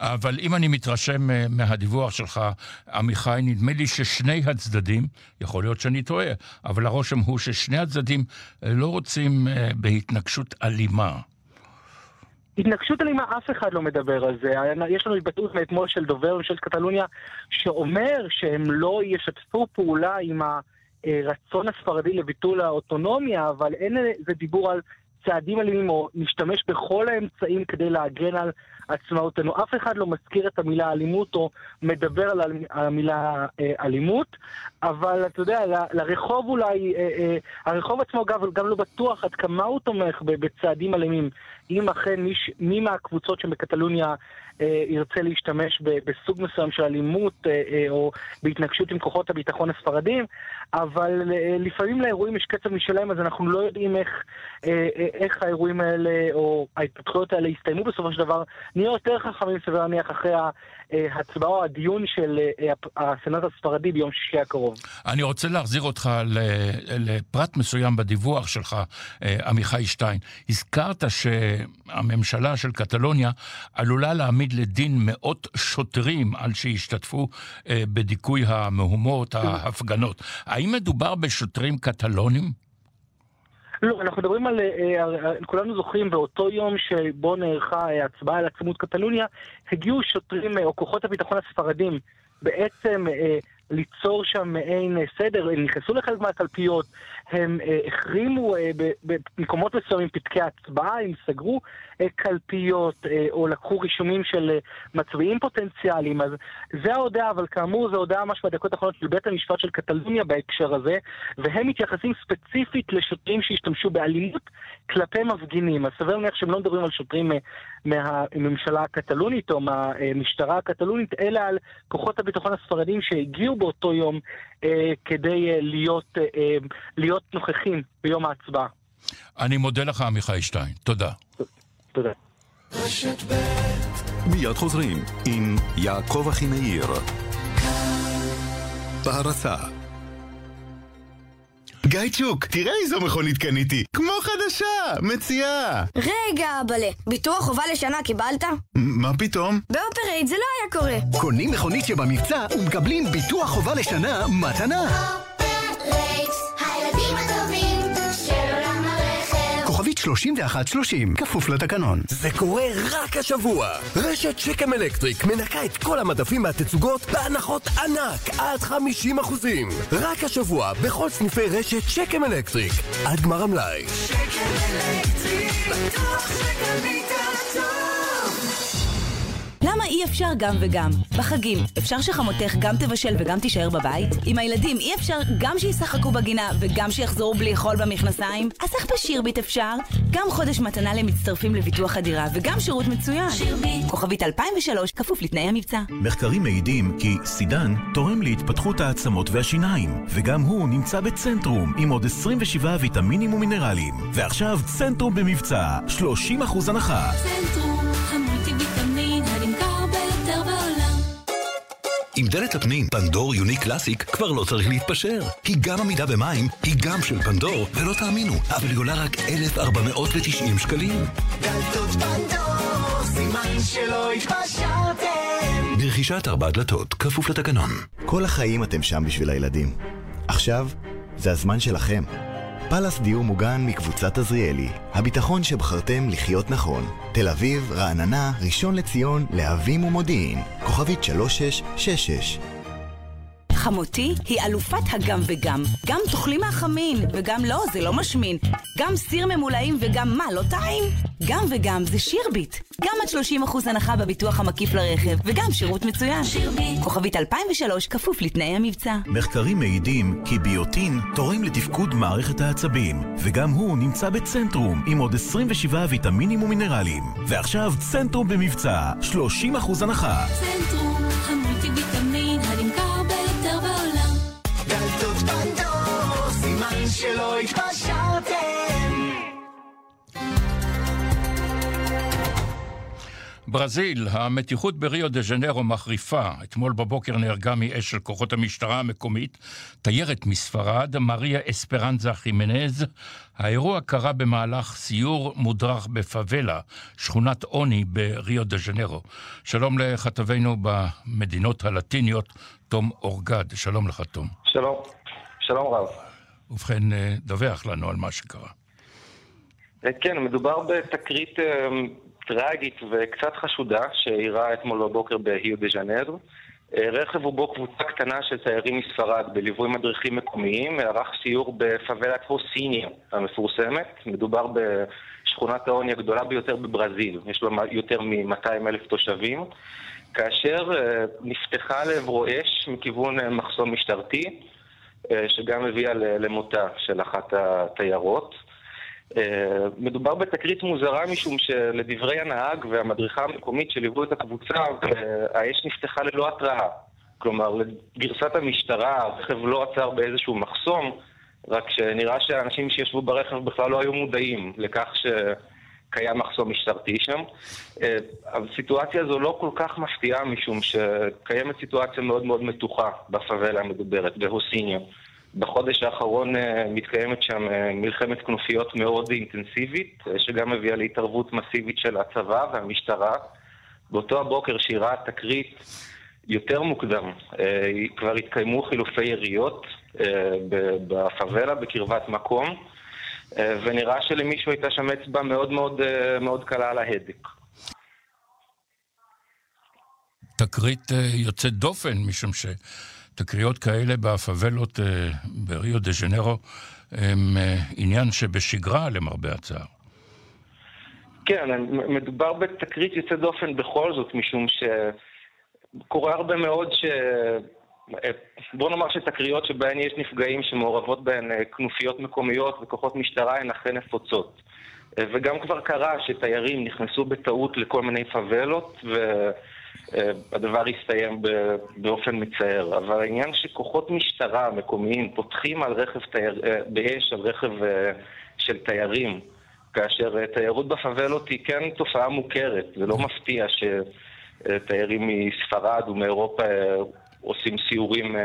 אבל אם אני מתרשם מהדיווח שלך, אמיכאי, נדמה לי ששני הצדדים, יכול להיות שאני טועה, אבל הרושם הוא ששני הצדדים לא רוצים בהתנגשות אלימה. התנגשות אלימה, אף אחד לא מדבר על זה. יש לנו התבטאות מאתמול של דובר של קטלוניה, שאומר שהם לא ישתפו פעולה עם הרצון הספרדי לביטול האוטונומיה, אבל אין זה דיבור על צעדים אלימים, או נשתמש בכל האמצעים כדי להגן על עצמאותנו. אף אחד לא מזכיר את המילה אלימות, או מדבר על המילה אלימות, אבל אתה יודע, לרחוב אולי, הרחוב עצמו גם לא בטוח עד כמה הוא תומך בצעדים אלימים, אם אכן מי מהקבוצות שבקטלוניה ירצה להשתמש בסוג מסוים של אלימות, או בהתנגשות עם כוחות הביטחון הספרדים, אבל לפעמים לאירועים יש קצב משלהם, אז אנחנו לא יודעים איך, איך האירועים האלה, או ההתפתחויות האלה יסתיימו בסופו של דבר. נהיה יותר חכמים סביר להניח אחרי ההצבעה או הדיון של הסנאט הספרדי ביום שישי הקרוב. אני רוצה להחזיר אותך לפרט מסוים בדיווח שלך, אמיכאי שטיין. הזכרת שהממשלה של קטלוניה עלולה להעמיד לדין מאות שוטרים על שהשתתפו בדיכוי המהומות, ההפגנות. האם מדובר בשוטרים קטלונים? לא, אנחנו מדברים על, כולנו זוכרים באותו יום שבו נערכה הצבעה על עצמאות קטלוניה, הגיעו שוטרים או כוחות הביטחון הספרדים בעצם ליצור שם מעין סדר, הם נכנסו לחלק מהקלפיות, הם החרימו במקומות מסוימים פתקי הצבעה, הם סגרו קלפיות או לקחו רישומים של מצביעים פוטנציאליים. אז זה ההודעה, אבל כאמור זה הודעה ממש בדקות האחרונות של בית המשפט של קטלוניה בהקשר הזה, והם מתייחסים ספציפית לשוטרים שהשתמשו באלימות כלפי מפגינים. אז סביר להניח שהם לא מדברים על שוטרים מהממשלה הקטלונית או מהמשטרה הקטלונית, אלא על כוחות הביטחון הספרדים שהגיעו באותו יום אה, כדי אה, להיות, אה, להיות נוכחים ביום ההצבעה. אני מודה לך, אמיכאי שטיין. תודה. ת, תודה. מיד חוזרים עם יעקב הכי מאיר. בהרצאה. גיא צ'וק, תראה איזו מכונית קניתי, כמו חדשה, מציעה. רגע, אבאלה, ביטוח חובה לשנה קיבלת? מה פתאום? באופרייט זה לא היה קורה. קונים מכונית שבמבצע ומקבלים ביטוח חובה לשנה מתנה. אופרייט, הילדים הטובים של עולם הרכב. כוכבית שלושים ואחת שלושים, כפוף לתקנון. זה קורה רק השבוע. רשת שקם אלקטריק מנקה את כל המדפים והתצוגות בהנחות ענק עד חמישים אחוזים. רק השבוע בכל סניפי רשת שקם אלקטריק עד גמר המלאי. שקם אלקטריק, בטוח שקנית לטוב. למה אי אפשר גם וגם? בחגים, אפשר שחמותך גם תבשל וגם תישאר בבית? עם הילדים אי אפשר גם שישחקו בגינה וגם שיחזרו בלי חול במכנסיים? אז איך בשירבית אפשר? גם חודש מתנה למצטרפים לביטוח הדירה וגם שירות מצוין. שירבית. כוכבית אלפיים ושלוש, כפוף לתנאי המבצע. מחקרים מעידים כי סידן תורם להתפתחות העצמות והשיניים, וגם הוא נמצא בצנטרום עם עוד עשרים ושבעה ויטמינים ומינרלים. ועכשיו צנטרום במבצע, שלושים אחוז הנחה. צנטרום, המולטיביטמין, עם דלת הפנים, פנדור יוני קלאסיק כבר לא צריך להתפשר. היא גם עמידה במים, היא גם של פנדור, ולא תאמינו, אבל היא עולה רק אלף ארבע מאות ותשעים שקלים. דלתות פנדור, סימן שלא התפשרתם. ברכישת ארבע דלתות, כפוף לתקנון. כל החיים אתם שם בשביל הילדים. עכשיו, זה הזמן שלכם. פלס דיור מוגן מקבוצת עזריאלי, הביטחון שבחרתם לחיות נכון. תל אביב, רעננה, ראשון לציון, להבים ומודיעין, כוכבית שלוש שש שש שש. חמותי היא אלופת הגם וגם. גם תאכלי מהחמין, וגם לא, זה לא משמין. גם סיר ממולאים וגם מה, לא טעים? גם וגם זה שירבית. גם עד שלושים אחוז הנחה בביטוח המקיף לרכב, וגם שירות מצוין. שירבית. כוכבית אלפיים ושלוש, כפוף לתנאי המבצע. מחקרים מעידים כי ביוטין תורם לתפקוד מערכת העצבים, וגם הוא נמצא בצנטרום עם עוד עשרים ושבעה ויטמינים ומינרלים. ועכשיו צנטרום במבצע, שלושים אחוז הנחה. צנטרום, המולטיביטמין, הנמכר. שלא התפשרתם. ברזיל, המתיחות בריו דה ז'נרו מחריפה. אתמול בבוקר נהרגה מאש של כוחות המשטרה המקומית תיירת מספרד, מריה אספרנזה חימנז. האירוע קרה במהלך סיור מודרך בפאבלה, שכונת עוני בריו דה ז'נרו. שלום לכתבנו במדינות הלטיניות, תום אורגד. שלום לך, תום. שלום. שלום רב. ובכן, דווח לנו על מה שקרה. כן, מדובר בתקרית טרגית וקצת חשודה שאירעה אתמול בבוקר בריו דה ז'נרו. רכב ובו קבוצה קטנה של תיירים מספרד בליווי מדריכים מקומיים ערך סיור בפאבלת הוסיניו המפורסמת. מדובר בשכונת העוני הגדולה ביותר בברזיל, יש לה יותר מ-מאתיים אלף תושבים, כאשר נפתחה לעברו אש מכיוון מחסום משטרתי, שגם הביאה למותה של אחת התיירות. מדובר בתקרית מוזרה משום שלדברי הנהג והמדריכה המקומית שליוו את הקבוצה, האש נפתחה ללא התראה. כלומר, לגרסת המשטרה, הרכב לא עצר באיזשהו מחסום, רק שנראה שהאנשים שישבו ברכב בכלל לא היו מודעים לכך שקיים מחסום משטרתי שם. הסיטואציה הזו לא כל כך מפתיעה משום שקיימת סיטואציה מאוד מאוד מתוחה בפאבלה המדוברת, בהוסיניו. בחודש האחרון מתקיימת שם מלחמת כנופיות מאוד אינטנסיבית, שגם הביאה להתערבות מסיבית של הצבא והמשטרה. באותו הבוקר שאירעה תקרית יותר מוקדם, כבר התקיימו חילופי יריות בפאבלה בקרבת מקום, ונראה שלמישהו הייתה שם אצבע מאוד מאוד מאוד קלה על ההדק. תקרית יוצאת דופן, משום ש תקריות כאלה בפאבלות בריו דה ז'נרו הם עניין שבשגרה למרבה הצער. כן, מדובר בתקרית יוצאת דופן בכל זאת, משום שקורה הרבה מאוד ש... בוא נאמר שתקריות שבהן יש נפגעים שמעורבות בהן כנופיות מקומיות וכוחות משטרה הן אכן נפוצות. וגם כבר קרה שתיירים נכנסו בטעות לכל מיני פאבלות ו... הדבר הסתיים באופן מצער, אבל העניין שכוחות משטרה מקומיים פותחים על רכב תייר, באש על רכב של תיירים, כאשר תיירות בפאבלות היא כן תופעה מוכרת, זה לא מפתיע שתיירים מספרד ומאירופה עושים סיורים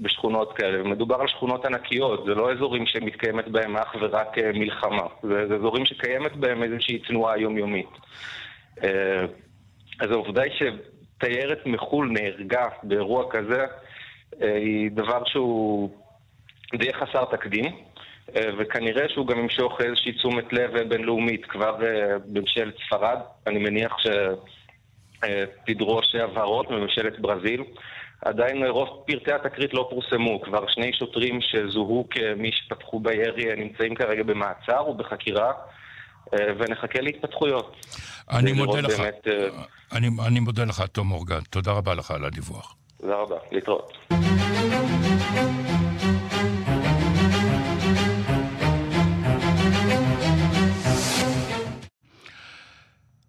בשכונות כאלה. מדובר על שכונות ענקיות, זה לא אזורים שמתקיימת בהם אך ורק מלחמה. זה, זה אזורים שקיימת בהם איזושהי תנועה יומיומית. אז העובדה היא שתיירת מחול נהרגה באירוע כזה, היא דבר שהוא די חסר תקדים, וכנראה שהוא גם ימשוך איזושהי תשומת לב בינלאומית כבר בממשלת ספרד. אני מניח שתדרוש הבהרות מממשלת ברזיל. עדיין רוב פרטי התקרית לא פורסמו, כבר שני שוטרים שזוהו כמי שפתחו בירי נמצאים כרגע במעצר ובחקירה, ונחכה להתפתחויות. אני מודה לך, באמת... אני, אני מודה לך, תום אורגן, תודה רבה לך על הדיווח. תודה רבה, להתראות.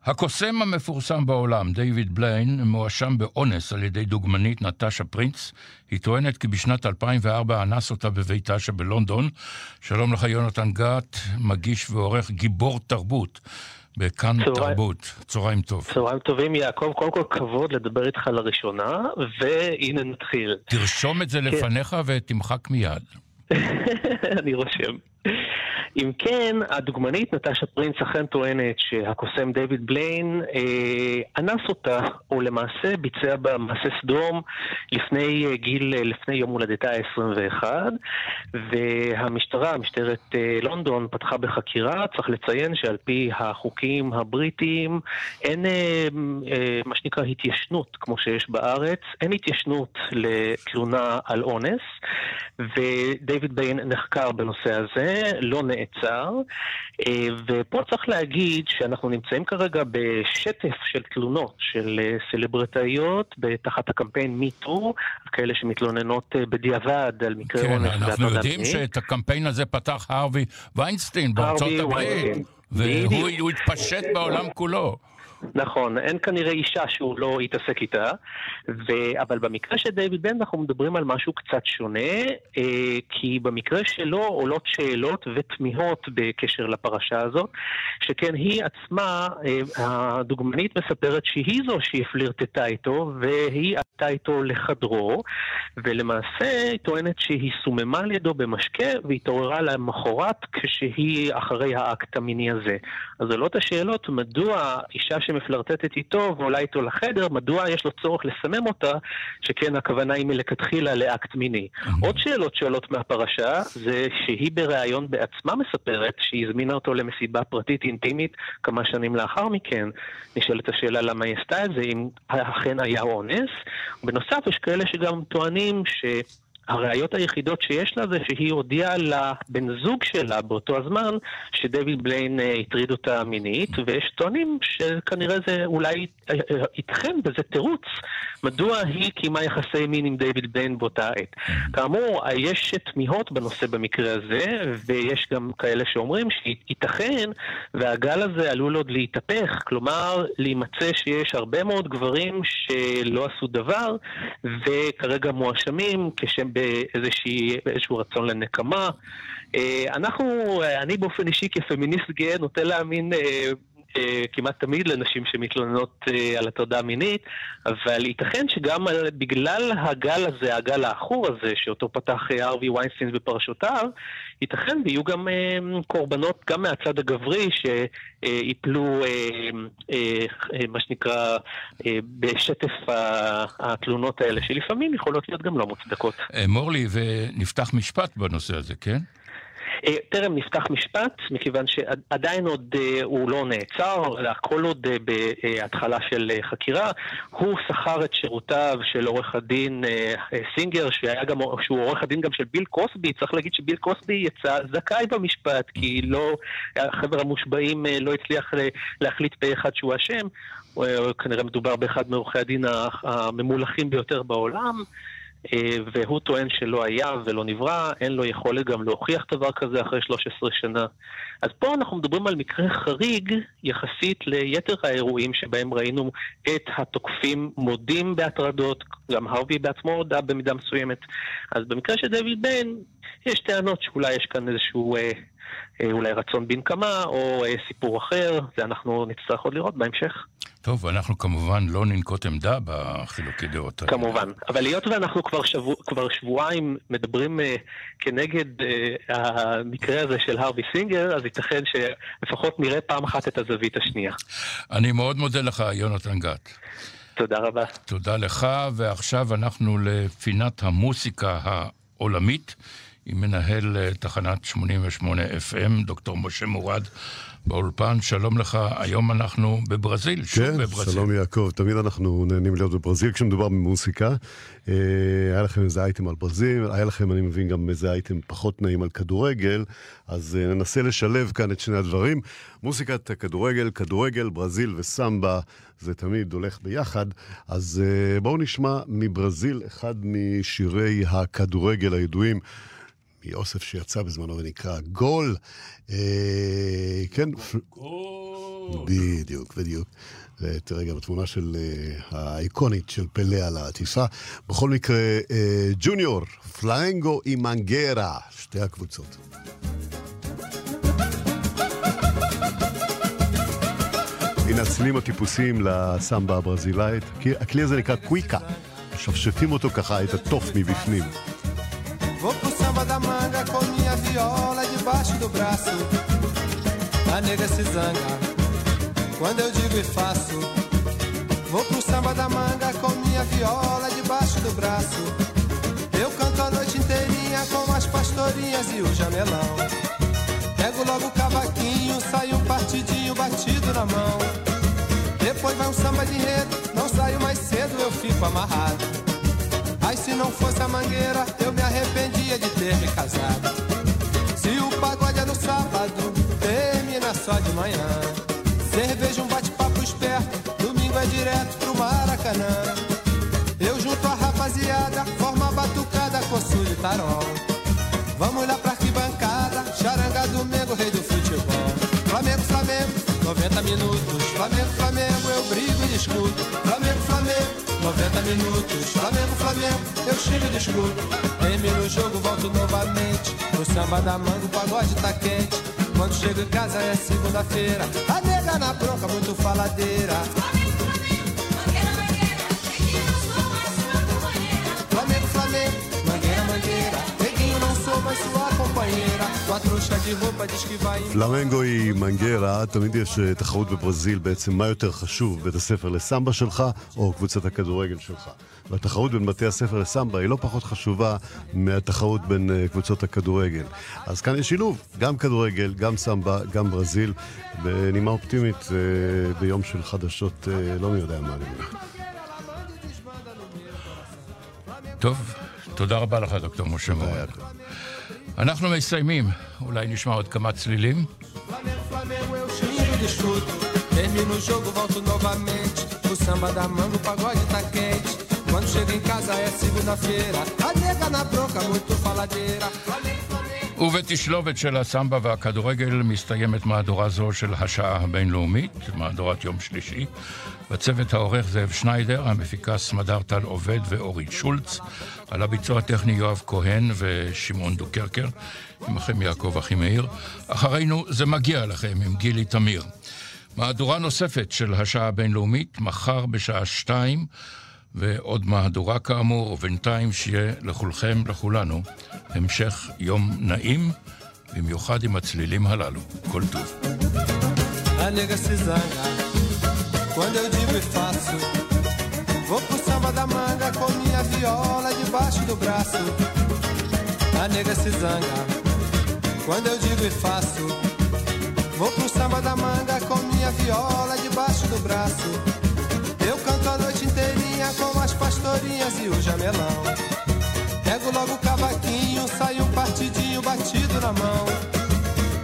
הקוסם המפורסם בעולם, דיוויד בליין, מואשם באונס על ידי דוגמנית נטשה פרינץ. היא טוענת כי בשנת אלפיים וארבע אנס אותה בביתה שבלונדון. שלום לך, יונתן גאט, מגיש ועורך גיבור תרבות בכאן תרבות. צהריים טוב. צהריים טובים, יעקב. קודם כל כבוד לדבר איתך לראשונה, והנה נתחיל. תרשום את זה לפניך ותמחק מיד. אני רושם. אם כן, הדוגמנית נטשה פרינץ אכן טוענת שהקוסם דיוויד בליין אה, אנס אותה, או למעשה ביצע במעשה סדום לפני אה, גיל, אה, לפני יום הולדתה ה-עשרים ואחת, והמשטרה, משטרת אה, לונדון, פתחה בחקירה. צריך לציין שעל פי החוקים הבריטיים אין אה, אה, מה שנקרא התיישנות, כמו שיש בארץ, אין התיישנות לתלונה על אונס, ודיוויד בליין נחקר בנושא הזה, לא נעצר. ופה צריך להגיד שאנחנו נמצאים כרגע בשטף של תלונות של סלברטאיות בתחת הקמפיין מיטו, כאלה שמתלוננות בדיעבד על מקרה כן, אונס. אנחנו יודעים שאת הקמפיין הזה פתח הארווי ויינסטיין בארצות הברית, והוא התפשט בעולם כולו. נכון, אין כנראה אישה שהוא לא יתעסק איתה, ו... אבל במקרה של דיוויד בליין אנחנו מדברים על משהו קצת שונה, אה, כי במקרה שלו עולות שאלות ותמיהות בקשר לפרשה הזאת, שכן היא עצמה, אה, הדוגמנית מספרת שהיא זו שהיא פלירטטה איתו, והיא עלתה איתו לחדרו, ולמעשה היא טוענת שהיא סוממה לידו במשקה, והתעוררה למחרת כשהיא אחרי האקט המיני הזה. אז עולות השאלות, מדוע אישה שמפלרטטת איתו ועולה איתו לחדר, מדוע יש לו צורך לסמם אותה, שכן הכוונה היא מלכתחילה לאקט מיני. עוד שאלות שעולות מהפרשה זה שהיא ברעיון בעצמה מספרת שהיא הזמינה אותו למסיבה פרטית אינטימית כמה שנים לאחר מכן. נשאלת השאלה למה היא עשתה את זה, אם אכן היה אונס. בנוסף יש כאלה שגם טוענים ש... הראיות היחידות שיש לה זה שהיא הודיעה לבן זוג שלה באותו הזמן שדיוויד בליין הטריד אותה מינית, ויש טוענים שכנראה זה אולי איתכם בזה תירוץ מדוע היא קיימה יחסי מין עם דיוויד בליין באותה עת. כאמור, יש תמיהות בנושא במקרה הזה, ויש גם כאלה שאומרים שייתכן והגל הזה עלול עוד להתהפך, כלומר להימצא שיש הרבה מאוד גברים שלא עשו דבר וכרגע מואשמים כשהם באיזשהו רצון לנקמה. אנחנו, אני באופן אישי כפמיניסט גאה נוטה להאמין כמעט תמיד לנשים שמתלוננות על הטרדה מינית, אבל ייתכן שגם בגלל הגל הזה, הגל האחור הזה, שאותו פתח הארווי ויינסטיין בפרשותיו, ייתכן ויהיו גם קורבנות גם מהצד הגברי שיפלו מה שנקרא בשטף התלונות האלה, שלפעמים יכולות להיות גם לא מוצדקות. מורלי, ונפתח משפט בנושא הזה, כן? טרם נפתח משפט, מכיוון שעדיין עוד הוא לא נעצר, הכל עוד בהתחלה של חקירה. הוא שכר את שירותיו של עורך הדין סינגר, שהוא עורך הדין גם של ביל קוסבי. צריך להגיד שביל קוסבי יצא זכאי במשפט, כי החבר המושבעים לא הצליח להחליט פה אחד שהוא אשם. כנראה מדובר באחד מעורכי הדין הממולכים ביותר בעולם. והוא טוען שלא היה ולא נברא, אין לו יכולת גם להוכיח דבר כזה אחרי שלוש עשרה שנה. אז פה אנחנו מדברים על מקרה חריג יחסית ליתר האירועים שבהם ראינו את התוקפים מודים בהטרדות, גם הארווי בעצמו הודה במידה מסוימת. אז במקרה של דיוויד בליין יש טענות שאולי יש כאן איזשהו אולי רצון בנקמה או סיפור אחר, זה אנחנו נצטרך עוד לראות בהמשך. טוב, ואנחנו כמובן לא ננקוט עמדה בחילוקי דעות. כמובן, אבל היות ואנחנו כבר, שבוע, כבר שבועיים מדברים uh, כנגד uh, המקרה הזה של הרבי סינגר, אז ייתכן שלפחות נראה פעם אחת את הזווית השנייה. אני מאוד מודה לך, יונתן גט. תודה רבה. תודה לך, ועכשיו אנחנו לפינת המוסיקה העולמית, עם מנהל תחנת שמונים ושמונה אף אם, דוקטור משה מורד, באולפן. שלום לך, היום אנחנו בברזיל, שוב כן, בברזיל. שלום יעקב, תמיד אנחנו נהנים להיות בברזיל, כשמדובר במוסיקה. אה, היה לכם איזה אייטם על ברזיל, היה לכם, אני מבין, גם איזה אייטם פחות נעים על כדורגל, אז אה, ננסה לשלב כאן את שני הדברים. מוסיקת הכדורגל, כדורגל, ברזיל וסמבה, זה תמיד הולך ביחד, אז אה, בואו נשמע מברזיל אחד משירי הכדורגל הידועים, מיוסף שיצא בזמנו ונקרא גול, אה, כן, גול. בדיוק, בדיוק. תראה גם התמונה של האיקונית של פלא על העטיפה. בכל מקרה, אה, ג'וניור, פלנגו אימנגרה, שתי הקבוצות. הנה הצלילים הטיפוסיים לסמבה הברזילאית. הכלי הזה נקרא קוויקה. שפשפים אותו ככה, את הטוף מבפנים. Vou pro samba da manga com minha viola debaixo do braço. A nega se zanga quando eu digo e faço. Vou pro samba da manga com minha viola debaixo do braço. Eu canto a noite inteirinha com as pastorinhas e o jamelão. Pego logo o cavaquinho, sai um partidinho batido na mão. Depois vai um samba de enredo, não saio mais cedo, eu fico amarrado. Ai, se não fosse a mangueira, eu me arrependia de ter me casado. Se o pagode é no sábado, termina só de manhã. Cerveja, um bate-papo esperto, domingo é direto pro Maracanã. Eu junto a rapaziada, forma batucada, coço de tarol. Vamos lá pra arquibancada, charanga domingo, rei do futebol. Flamengo, Flamengo, noventa minutos. Flamengo, Flamengo, eu brigo e discuto. Flamengo, Flamengo. noventa minutos, Flamengo, Flamengo, eu chego e discuto. Termino o jogo, volto novamente. O samba da manga, o pagode tá quente. Quando chego em casa é segunda-feira. A nega na bronca, muito faladeira. Flamengo, Flamengo, mangueira, mangueira. Neguinho, não sou mais sua companheira. Flamengo, Flamengo, mangueira, mangueira. Neguinho, não sou mais sua companheira. Tua trouxa de roupa diz que vai... פלמנגו היא מנגרה, תמיד יש תחרות בברזיל בעצם מה יותר חשוב, בית הספר לסמבה שלך או קבוצת הכדורגל שלך. והתחרות בין בתי הספר לסמבה היא לא פחות חשובה מהתחרות בין קבוצות הכדורגל. אז כאן יש שילוב, גם כדורגל, גם סמבה, גם ברזיל, בנימה אופטימית ביום של חדשות לא מי יודע מה אני. טוב, תודה רבה לך דוקטור משה מורד. אנחנו מסיימים, אולי נשמע עוד כמה צלילים. ובתשלובת של הסמבה והכדורגל מסתיימת מהדורה זו של השעה הבינלאומית, מהדורת יום שלישי. בצוות העורך זאב שניידר, המפיקה סמדר תל עובד ואורית שולץ, על הביצוע הטכני יואב כהן ושמעון דוקרקר, עמכם יעקב הכי מאיר. אחרינו זה מגיע לכם עם גילי תמיר. מהדורה נוספת של השעה הבינלאומית, מחר בשעה שתיים, ועוד מהדורה כאמור, ובינתיים שיהיה לכולכם, לכולנו, המשך יום נעים, במיוחד עם הצלילים הללו. כל טוב. Quando eu digo e faço, vou pro samba da manga com minha viola debaixo do braço. A nega se zanga, quando eu digo e faço, vou pro samba da manga com minha viola debaixo do braço. Eu canto a noite inteirinha com as pastorinhas e o jamelão. Pego logo o cavaquinho, sai um partidinho batido na mão.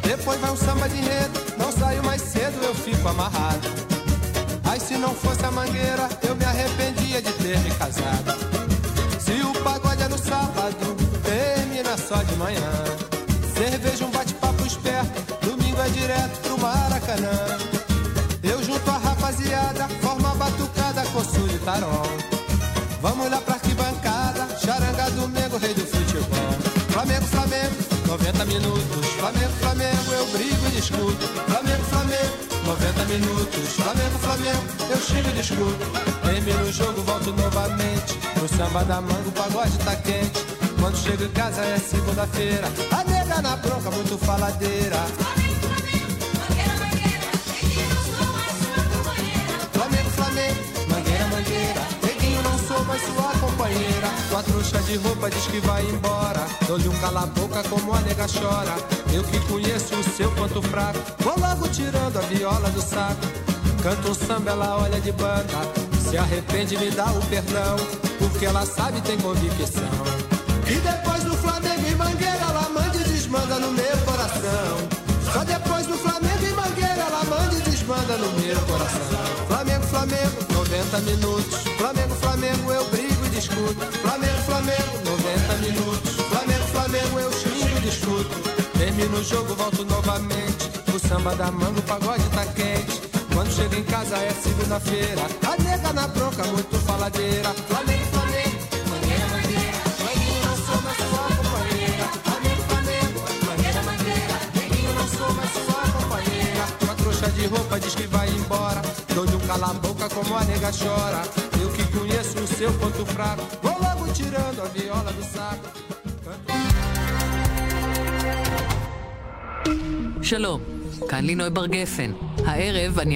Depois vai um samba de enredo, não saio mais cedo, eu fico amarrado. Ai, se não fosse a mangueira, eu me arrependia de ter me casado. Se o pagode é no sábado, termina só de manhã. Cerveja, um bate-papo esperto, domingo é direto pro Maracanã. Eu junto a rapaziada, forma batucada, coço de tarol. Vamos lá pra arquibancada, charanga domingo, rei do futebol. Flamengo, Flamengo, noventa minutos. Flamengo, Flamengo, eu brigo e discuto. Flamengo, Flamengo. Но в эту минуту Шламер в хламер Вершили лишь кут Эмилу жогу волту нова меч Ну сам вода мангу погладит так кеч Quando chega em casa é segunda-feira A nega na bronca, muito faladeira Flamengo, Flamengo, Mangueira, Mangueira Neguinho, não sou mais sua companheira Flamengo, Flamengo, Mangueira, Mangueira Neguinho, não sou mais sua companheira Tua trouxa de roupa diz que vai embora Dou-lhe um cala-boca como a nega chora Eu que conheço o seu ponto fraco Vou logo tirando a viola do saco Canto um samba, ela olha de banda Se arrepende, me dá o perdão Porque ela sabe, tem convicção E depois do Flamengo e Mangueira Ela manda e desmanda no meu coração Só depois do Flamengo e Mangueira Ela manda e desmanda no meu coração Flamengo, Flamengo, noventa minutos Flamengo, Flamengo, eu brigo e discuto Flamengo, Flamengo, noventa minutos Flamengo, Flamengo, eu xingo e discuto Termino o jogo, volto novamente O samba da manga, o pagode tá quente Quando chega em casa é segunda-feira A nega na bronca, muito faladeira Flamengo, Flamengo de roupa diz que vai embora Dou-lhe um cala a boca como a nega chora Eu que conheço o seu ponto fraco Vou logo tirando a viola do saco שלום, כאן לינוי בר גפן. הערב אני